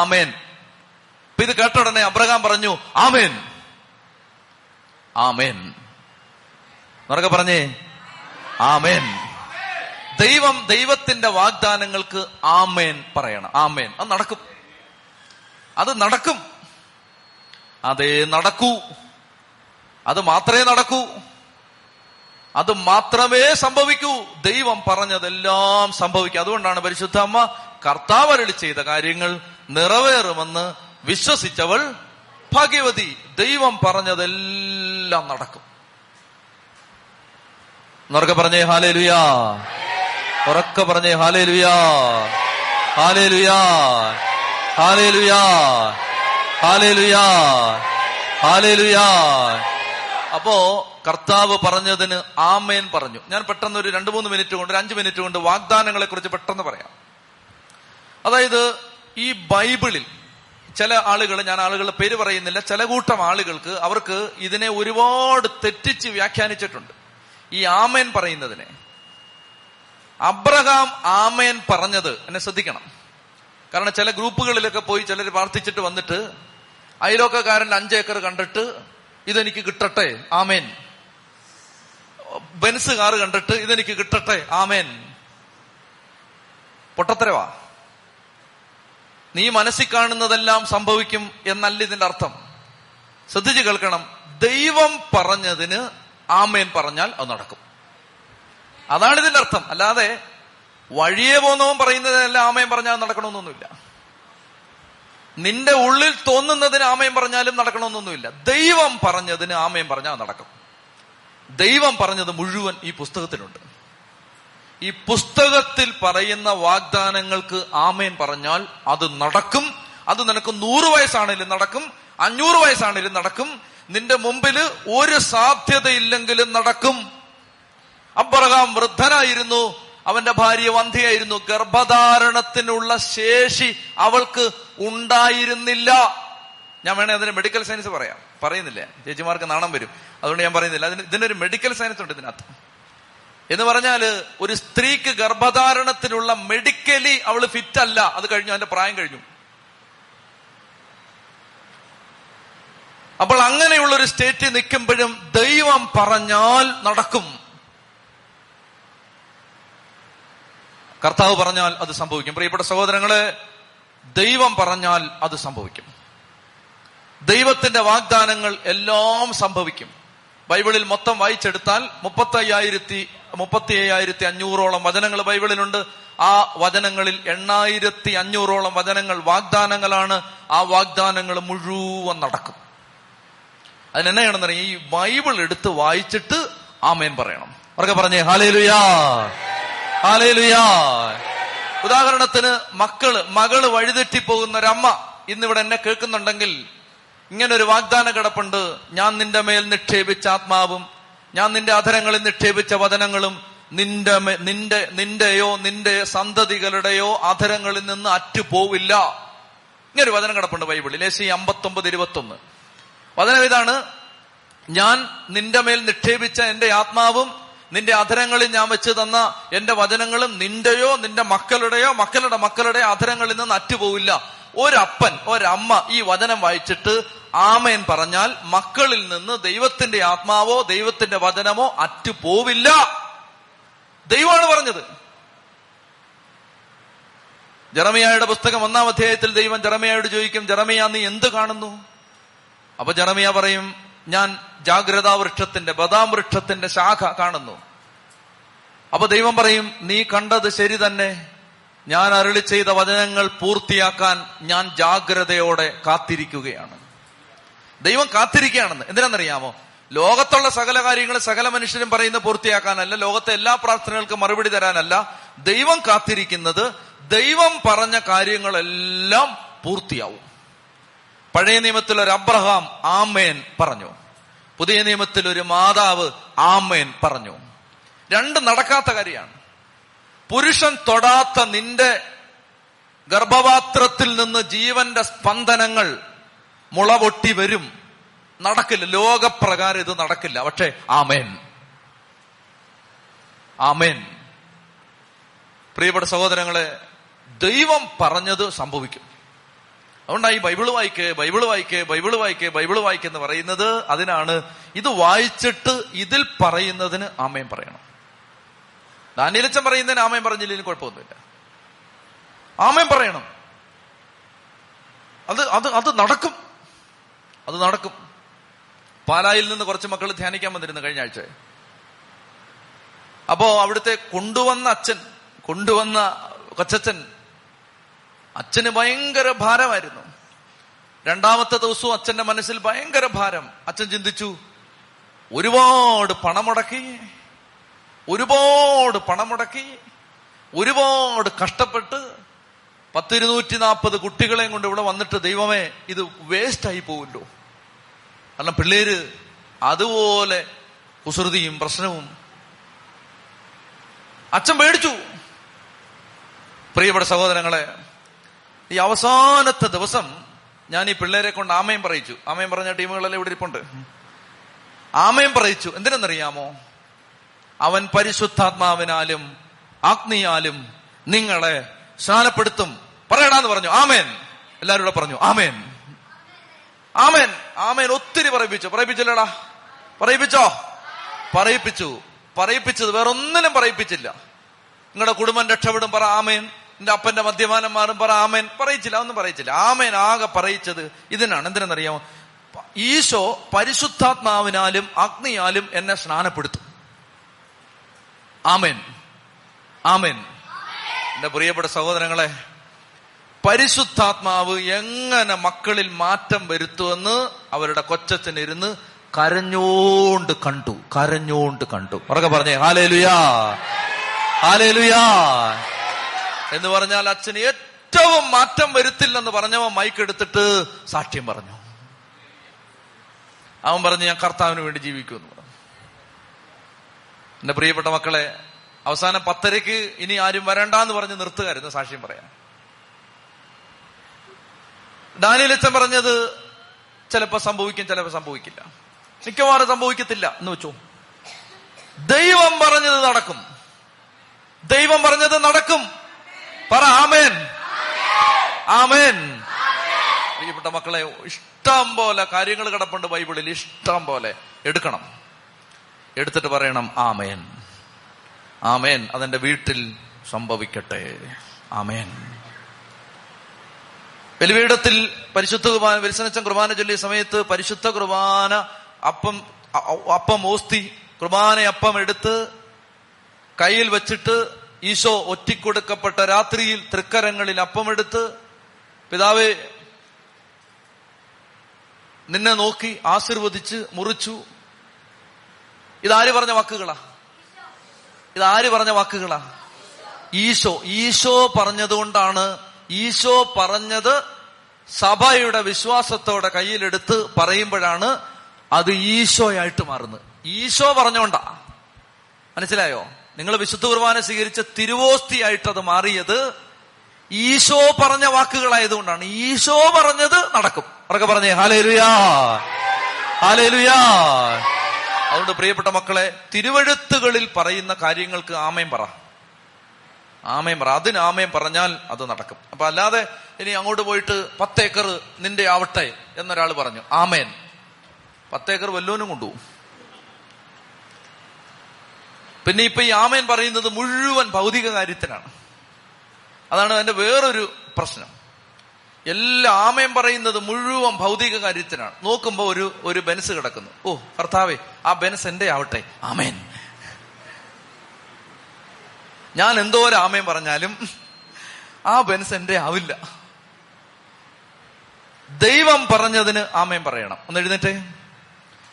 ആമേൻ. അപ്പൊ ഇത് കേട്ട ഉടനെ അബ്രഹാം പറഞ്ഞു ആമേൻ, ആമേൻ. എന്നൊക്കെ പറഞ്ഞേ ആമേൻ. ദൈവത്തിന്റെ വാഗ്ദാനങ്ങൾക്ക് ആമേൻ പറയണം. ആമേൻ, അത് നടക്കും, അത് നടക്കും. അതേ നടക്കൂ, അത് മാത്രമേ നടക്കൂ, അത് മാത്രമേ സംഭവിക്കൂ. ദൈവം പറഞ്ഞതെല്ലാം സംഭവിക്കും. അതുകൊണ്ടാണ് പരിശുദ്ധ അമ്മ കർത്താവ് അരുളി ചെയ്ത കാര്യങ്ങൾ നിറവേറുമെന്ന് വിശ്വസിച്ചവൾ ഭാഗ്യവതി. ദൈവം പറഞ്ഞതെല്ലാം നടക്കും. ഉറക്കെ പറഞ്ഞേ ഹല്ലേലൂയാ, ഉറക്കെ പറഞ്ഞേ ഹല്ലേലൂയാ, ഹല്ലേലൂയാ, ഹല്ലേലൂയാ, ഹല്ലേലൂയാ, ഹല്ലേലൂയാ. അപ്പോ കർത്താവ് പറഞ്ഞതിന് ആമേൻ പറഞ്ഞു. ഞാൻ പെട്ടെന്ന് ഒരു 2-3 മിനിറ്റ് കൊണ്ട്, 5 മിനിറ്റ് കൊണ്ട് വാഗ്ദാനങ്ങളെ കുറിച്ച് പെട്ടെന്ന് പറയാം. അതായത് ഈ ബൈബിളിൽ ചില ആളുകൾ, ഞാൻ ആളുകളുടെ പേര് പറയുന്നില്ല, ചില കൂട്ടം ആളുകൾക്ക് അവർക്ക് ഇതിനെ ഒരുപാട് തെറ്റിച്ച് വ്യാഖ്യാനിച്ചിട്ടുണ്ട്, ഈ ആമേൻ പറയുന്നതിനെ. അബ്രഹാം ആമേൻ പറഞ്ഞത് എന്നെ ശ്രദ്ധിക്കണം. കാരണം ചില ഗ്രൂപ്പുകളിലൊക്കെ പോയി ചിലർ പ്രാർത്ഥിച്ചിട്ട് വന്നിട്ട് അയലോക്കക്കാരൻ്റെ 5 ഏക്കർ കണ്ടിട്ട് ഇതെനിക്ക് കിട്ടട്ടെ ആമേൻ, ബെൻസ് കാർ കണ്ടിട്ട് ഇതെനിക്ക് കിട്ടട്ടെ ആമേൻ. പൊട്ടത്തരവാ. നീ മനസ്സിൽ കാണുന്നതെല്ലാം സംഭവിക്കും എന്നല്ല ഇതിന്റെ അർത്ഥം. ശ്രദ്ധിച്ചു കേൾക്കണം. ദൈവം പറഞ്ഞതിന് ആമേൻ പറഞ്ഞാൽ അത് നടക്കും, അതാണ് ഇതിന്റെ അർത്ഥം. അല്ലാതെ വഴിയെ പോന്നവൻ പറയുന്നതിനെല്ലാം ആമേൻ പറഞ്ഞാൽ നടക്കണമെന്നൊന്നുമില്ല. നിന്റെ ഉള്ളിൽ തോന്നുന്നതിന് ആമേൻ പറഞ്ഞാലും നടക്കണമെന്നൊന്നുമില്ല. ദൈവം പറഞ്ഞതിന് ആമേൻ പറഞ്ഞാൽ നടക്കും. ദൈവം പറഞ്ഞത് മുഴുവൻ ഈ പുസ്തകത്തിലുണ്ട്. ഈ പുസ്തകത്തിൽ പറയുന്ന വാഗ്ദാനങ്ങൾക്ക് ആമേൻ പറഞ്ഞാൽ അത് നടക്കും. അത് നിനക്ക് 100 വയസ്സാണേലും നടക്കും, 500 വയസ്സാണേലും നടക്കും, നിന്റെ മുമ്പിൽ ഒരു സാധ്യതയില്ലെങ്കിലും നടക്കും. അബ്രഹാം വൃദ്ധനായിരുന്നു, അവന്റെ ഭാര്യ വന്ധ്യയായിരുന്നു, ഗർഭധാരണത്തിനുള്ള ശേഷി അവൾക്ക് ഉണ്ടായിരുന്നില്ല. ഞാൻ വേണേൽ അതിന് മെഡിക്കൽ സയൻസ് പറയാം, പറയുന്നില്ല, ചേച്ചിമാർക്ക് നാണം വരും, അതുകൊണ്ട് ഞാൻ പറയുന്നില്ല. ഇതിനൊരു മെഡിക്കൽ സയൻസ് ഉണ്ട് ഇതിനകത്ത്. എന്ന് പറഞ്ഞാല് ഒരു സ്ത്രീക്ക് ഗർഭധാരണത്തിനുള്ള മെഡിക്കലി അവള് ഫിറ്റല്ല. അത് കഴിഞ്ഞു, അതിന്റെ പ്രായം കഴിഞ്ഞു. അപ്പോൾ അങ്ങനെയുള്ള ഒരു സ്റ്റേറ്റിൽ നിൽക്കുമ്പോഴും ദൈവം പറഞ്ഞാൽ നടക്കും, കർത്താവ് പറഞ്ഞാൽ അത് സംഭവിക്കും. പ്രിയപ്പെട്ട സഹോദരങ്ങളെ, ദൈവം പറഞ്ഞാൽ അത് സംഭവിക്കും. ദൈവത്തിന്റെ വാഗ്ദാനങ്ങൾ എല്ലാം സംഭവിക്കും. ബൈബിളിൽ മൊത്തം വായിച്ചെടുത്താൽ 35,500ഓളം വചനങ്ങൾ ബൈബിളിലുണ്ട്. ആ വചനങ്ങളിൽ 8,500ഓളം വചനങ്ങൾ വാഗ്ദാനങ്ങളാണ്. ആ വാഗ്ദാനങ്ങൾ മുഴുവൻ നടക്കും. അതിനെന്നാണെന്ന് അറിയാം, ഈ ബൈബിൾ എടുത്ത് വായിച്ചിട്ട് ആമേൻ പറയണം. അവർക്ക് പറഞ്ഞേ ഹല്ലേലൂയ, ഹല്ലേലൂയ. ഉദാഹരണത്തിന് മകള് വഴിതെറ്റിപ്പോകുന്ന ഒരമ്മ ഇന്നിവിടെ എന്നെ കേൾക്കുന്നുണ്ടെങ്കിൽ, ഇങ്ങനൊരു വാഗ്ദാന കിടപ്പുണ്ട്: ഞാൻ നിന്റെ മേൽ നിക്ഷേപിച്ച ആത്മാവും ഞാൻ നിന്റെ അധരങ്ങളിൽ നിക്ഷേപിച്ച വചനങ്ങളും നിന്റെയോ നിന്റെ സന്തതികളുടെയോ അധരങ്ങളിൽ നിന്ന് അറ്റുപോവില്ല. ഇങ്ങനൊരു വചനം കിടപ്പുണ്ട് ബൈബിളിൽ, യെശയ്യാ 59:21. വചനം ഇതാണ്: ഞാൻ നിന്റെ മേൽ നിക്ഷേപിച്ച എന്റെ ആത്മാവും നിന്റെ അധരങ്ങളിൽ ഞാൻ വെച്ച് തന്ന എന്റെ വചനങ്ങളും നിന്റെയോ നിന്റെ മക്കളുടെയോ മക്കളുടെ മക്കളുടെയോ അധരങ്ങളിൽ നിന്ന് അറ്റുപോവില്ല. ഒരപ്പൻ ഒരമ്മ ഈ വചനം വായിച്ചിട്ട് ആമേൻ പറഞ്ഞാൽ മക്കളിൽ നിന്ന് ദൈവത്തിന്റെ ആത്മാവോ ദൈവത്തിന്റെ വചനമോ അറ്റുപോവില്ല. ദൈവമാണ് പറഞ്ഞത്. ജെറമിയായുടെ പുസ്തകം 1-ാം അധ്യായത്തിൽ ദൈവം ജെറമിയായോട് ചോദിക്കും, ജെറമിയാ നീ എന്ത് കാണുന്നു? അപ്പൊ ജെറമിയ പറയും, ഞാൻ ജാഗ്രതാ വൃക്ഷത്തിന്റെ ബദാം വൃക്ഷത്തിന്റെ ശാഖ കാണുന്നു. അപ്പൊ ദൈവം പറയും, നീ കണ്ടത് ശരി തന്നെ, ഞാൻ അരുളി ചെയ്ത വചനങ്ങൾ പൂർത്തിയാക്കാൻ ഞാൻ ജാഗ്രതയോടെ കാത്തിരിക്കുകയാണ്. ദൈവം കാത്തിരിക്കുകയാണെന്ന് എന്തിനാണെന്നറിയാമോ? ലോകത്തുള്ള സകല കാര്യങ്ങളും സകല മനുഷ്യരും പറയുന്ന പൂർത്തിയാക്കാനല്ല, ലോകത്തെ എല്ലാ പ്രാർത്ഥനകൾക്കും മറുപടി തരാനല്ല, ദൈവം കാത്തിരിക്കുന്നത് ദൈവം പറഞ്ഞ കാര്യങ്ങളെല്ലാം പൂർത്തിയാവും. പഴയ നിയമത്തിൽ ഒരു അബ്രഹാം ആമേൻ പറഞ്ഞു, പുതിയ നിയമത്തിൽ ഒരു മാതാവ് ആമേൻ പറഞ്ഞു. രണ്ട് നടക്കാത്ത കാര്യമാണ്. പുരുഷൻ തൊടാത്ത നിന്റെ ഗർഭപാത്രത്തിൽ നിന്ന് ജീവന്റെ സ്പന്ദനങ്ങൾ മുളപൊട്ടി വരും. നടക്കില്ല, ലോകപ്രകാരം ഇത് നടക്കില്ല. പക്ഷേ ആമേൻ, ആമേൻ. പ്രിയപ്പെട്ട സഹോദരങ്ങളെ, ദൈവം പറഞ്ഞത് സംഭവിക്കും. അതുകൊണ്ടാണ് ഈ ബൈബിള് വായിക്കുക എന്ന് പറയുന്നത്. അതിനാണ് ഇത് വായിച്ചിട്ട് ഇതിൽ പറയുന്നതിന് ആമേൻ പറയണം. ദാനിയേലച്ചൻ പറയുന്നതിന് ആമേൻ പറഞ്ഞില്ലെങ്കിലും കുഴപ്പമൊന്നുമില്ല, ആമേൻ പറയണം. അത് നടക്കും, അത് നടക്കും. പാലായിൽ നിന്ന് കുറച്ച് മക്കൾ ധ്യാനിക്കാൻ വന്നിരുന്നു കഴിഞ്ഞ ആഴ്ച. അപ്പോ അവിടുത്തെ കൊണ്ടുവന്ന അച്ഛന് ഭയങ്കര ഭാരമായിരുന്നു. രണ്ടാമത്തെ ദിവസവും അച്ഛന്റെ മനസ്സിൽ ഭയങ്കര ഭാരം. അച്ഛൻ ചിന്തിച്ചു, ഒരുപാട് പണം മുടക്കി ഒരുപാട് കഷ്ടപ്പെട്ട് 120-140 കുട്ടികളെയും കൊണ്ട് ഇവിടെ വന്നിട്ട് ദൈവമേ ഇത് വേസ്റ്റായി പോവുമല്ലോ. കാരണം പിള്ളേര് അതുപോലെ കുസൃതിയും പ്രശ്നവും. അച്ഛൻ പേടിച്ചു. പ്രിയപ്പെട്ട സഹോദരങ്ങളെ, ഈ അവസാനത്തെ ദിവസം ഞാൻ ഈ പിള്ളേരെ കൊണ്ട് ആമേൻ പറയിച്ചു. ആമേൻ പറഞ്ഞ ടീമുകളെല്ലാം ഇവിടെ ഇരിപ്പുണ്ട്. ആമേൻ പറയിച്ചു. എന്തിനെന്നറിയാമോ? അവൻ പരിശുദ്ധാത്മാവിനാലും ആഗ്നിയാലും നിങ്ങളെ സ്നാനപ്പെടുത്തും. പറയടാന്ന് പറഞ്ഞു. ആമേൻ. എല്ലാവരും കൂടെ പറഞ്ഞു ആമേൻ, ആമേൻ, ആമേൻ. ഒത്തിരി പറയിപ്പിച്ചത് വേറൊന്നിനും പറയിപ്പിച്ചില്ല. നിങ്ങളുടെ കുടുംബം രക്ഷപ്പെടും പറ ആമേൻ, എന്റെ അപ്പന്റെ മദ്യപാനന്മാരും പറ ആമേൻ. ഒന്നും പറയിച്ചില്ല. ആമേൻ ആകെ പറയിച്ചത് ഇതിനാണ്. എന്തിനെന്നറിയാമോ? ഈശോ പരിശുദ്ധാത്മാവിനാലും അഗ്നിയാലും എന്നെ സ്നാനപ്പെടുത്തും. ആമേൻ, ആമേൻ. എന്റെ പ്രിയപ്പെട്ട സഹോദരങ്ങളെ, പരിശുദ്ധാത്മാവ് എങ്ങനെ മക്കളിൽ മാറ്റം വരുത്തുമെന്ന് അവരുടെ കൊച്ചച്ഛനിരുന്ന് കരഞ്ഞോണ്ട് കണ്ടു, കരഞ്ഞോണ്ട് കണ്ടു. ഉറക്കെ പറഞ്ഞേ ഹല്ലേലൂയാ, ഹല്ലേലൂയാ എന്ന് പറഞ്ഞാൽ അച്ഛന് ഏറ്റവും മാറ്റം വരുത്തില്ലെന്ന് പറഞ്ഞവൻ മൈക്കെടുത്തിട്ട് സാക്ഷ്യം പറഞ്ഞു. അവൻ പറഞ്ഞു ഞാൻ കർത്താവിന് വേണ്ടി ജീവിക്കുമെന്ന് പറഞ്ഞു. എന്റെ പ്രിയപ്പെട്ട മക്കളെ, അവസാനം 10:30 ഇനി ആരും വരണ്ടെന്ന് പറഞ്ഞ് നിർത്തുകയായിരുന്നു സാക്ഷ്യം പറയാൻ. ഡാനിയേൽ അച്ഛൻ പറഞ്ഞത് ചിലപ്പോൾ സംഭവിക്കും, ചിലപ്പോൾ സംഭവിക്കില്ല, മിക്കവാറും സംഭവിക്കത്തില്ല എന്ന് വെച്ചു. ദൈവം പറഞ്ഞത് നടക്കും, ദൈവം പറഞ്ഞത് നടക്കും. പറ ആമേൻ, ആമേൻ. പ്രിയപ്പെട്ട മക്കളെ, ഇഷ്ടം പോലെ കാര്യങ്ങൾ കിടപ്പുണ്ട് ബൈബിളിൽ, ഇഷ്ടം പോലെ എടുക്കണം, എടുത്തിട്ട് പറയണം ആമേൻ, ആമേൻ, അതെന്റെ വീട്ടിൽ സംഭവിക്കട്ടെ, ആമേൻ. ബലിപീഠത്തിൽ പരിശുദ്ധ കുർബാന, വെലിസനച്ചൻ കുർബാന ചൊല്ലിയ സമയത്ത് പരിശുദ്ധ കുർബാന അപ്പം ഓസ്തി കുർബാനയപ്പം എടുത്ത് കയ്യിൽ വെച്ചിട്ട് ഈശോ ഒറ്റിക്കൊടുക്കപ്പെട്ട രാത്രിയിൽ തൃക്കരങ്ങളിൽ അപ്പമെടുത്ത് പിതാവേ നിന്നെ നോക്കി ആശീർവദിച്ച് മുറിച്ചു. ഇതാര് പറഞ്ഞ വാക്കുകളാ? ഈശോ പറഞ്ഞതുകൊണ്ടാണ്. ഈശോ പറഞ്ഞത് സഭയുടെ വിശ്വാസത്തോടെ കയ്യിലെടുത്ത് പറയുമ്പോഴാണ് അത് ഈശോയായിട്ട് മാറുന്നത്. ഈശോ പറഞ്ഞോണ്ടാ, മനസ്സിലായോ? നിങ്ങൾ വിശുദ്ധ കുർബാന സ്വീകരിച്ച തിരുവോസ്തിയായിട്ട് അത് മാറിയത് ഈശോ പറഞ്ഞ വാക്കുകളായതുകൊണ്ടാണ്. ഈശോ പറഞ്ഞത് നടക്കും. അവരൊക്കെ പറഞ്ഞേ ഹല്ലേലൂയാ, ഹല്ലേലൂയാ. അതുകൊണ്ട് പ്രിയപ്പെട്ട മക്കളെ, തിരുവെഴുത്തുകളിൽ പറയുന്ന കാര്യങ്ങൾക്ക് ആമേൻ പറ, ആമേൻ പറ. അതിന് ആമേൻ പറഞ്ഞാൽ അത് നടക്കും. അപ്പൊ അല്ലാതെ ഇനി അങ്ങോട്ട് പോയിട്ട് 10 ഏക്കർ നിന്റെ ആവട്ടെ എന്നൊരാൾ പറഞ്ഞു, ആമേൻ, 10 ഏക്കർ വല്ലോനും കൊണ്ടുപോകും. പിന്നെ ഇപ്പൊ ഈ ആമേൻ പറയുന്നത് മുഴുവൻ ഭൗതിക കാര്യത്തിനാണ്. അതാണ് അതിന്റെ വേറൊരു പ്രശ്നം. എല്ലാ ആമേൻ പറയുന്നത് മുഴുവൻ ഭൗതിക കാര്യത്തിനാണ്. നോക്കുമ്പോ ഒരു ബെൻസ് കിടക്കുന്നു. ഓ കർത്താവേ, ആ ബെൻസ് എന്റെ ആവട്ടെ, ആമേൻ. ഞാൻ എന്തോ ഒരു ആമേൻ പറഞ്ഞാലും ആ ബെൻസ് എന്റെ ആവില്ല. ദൈവം പറഞ്ഞതിന് ആമേൻ പറയണം. ഒന്ന് എഴുന്നേറ്റേ.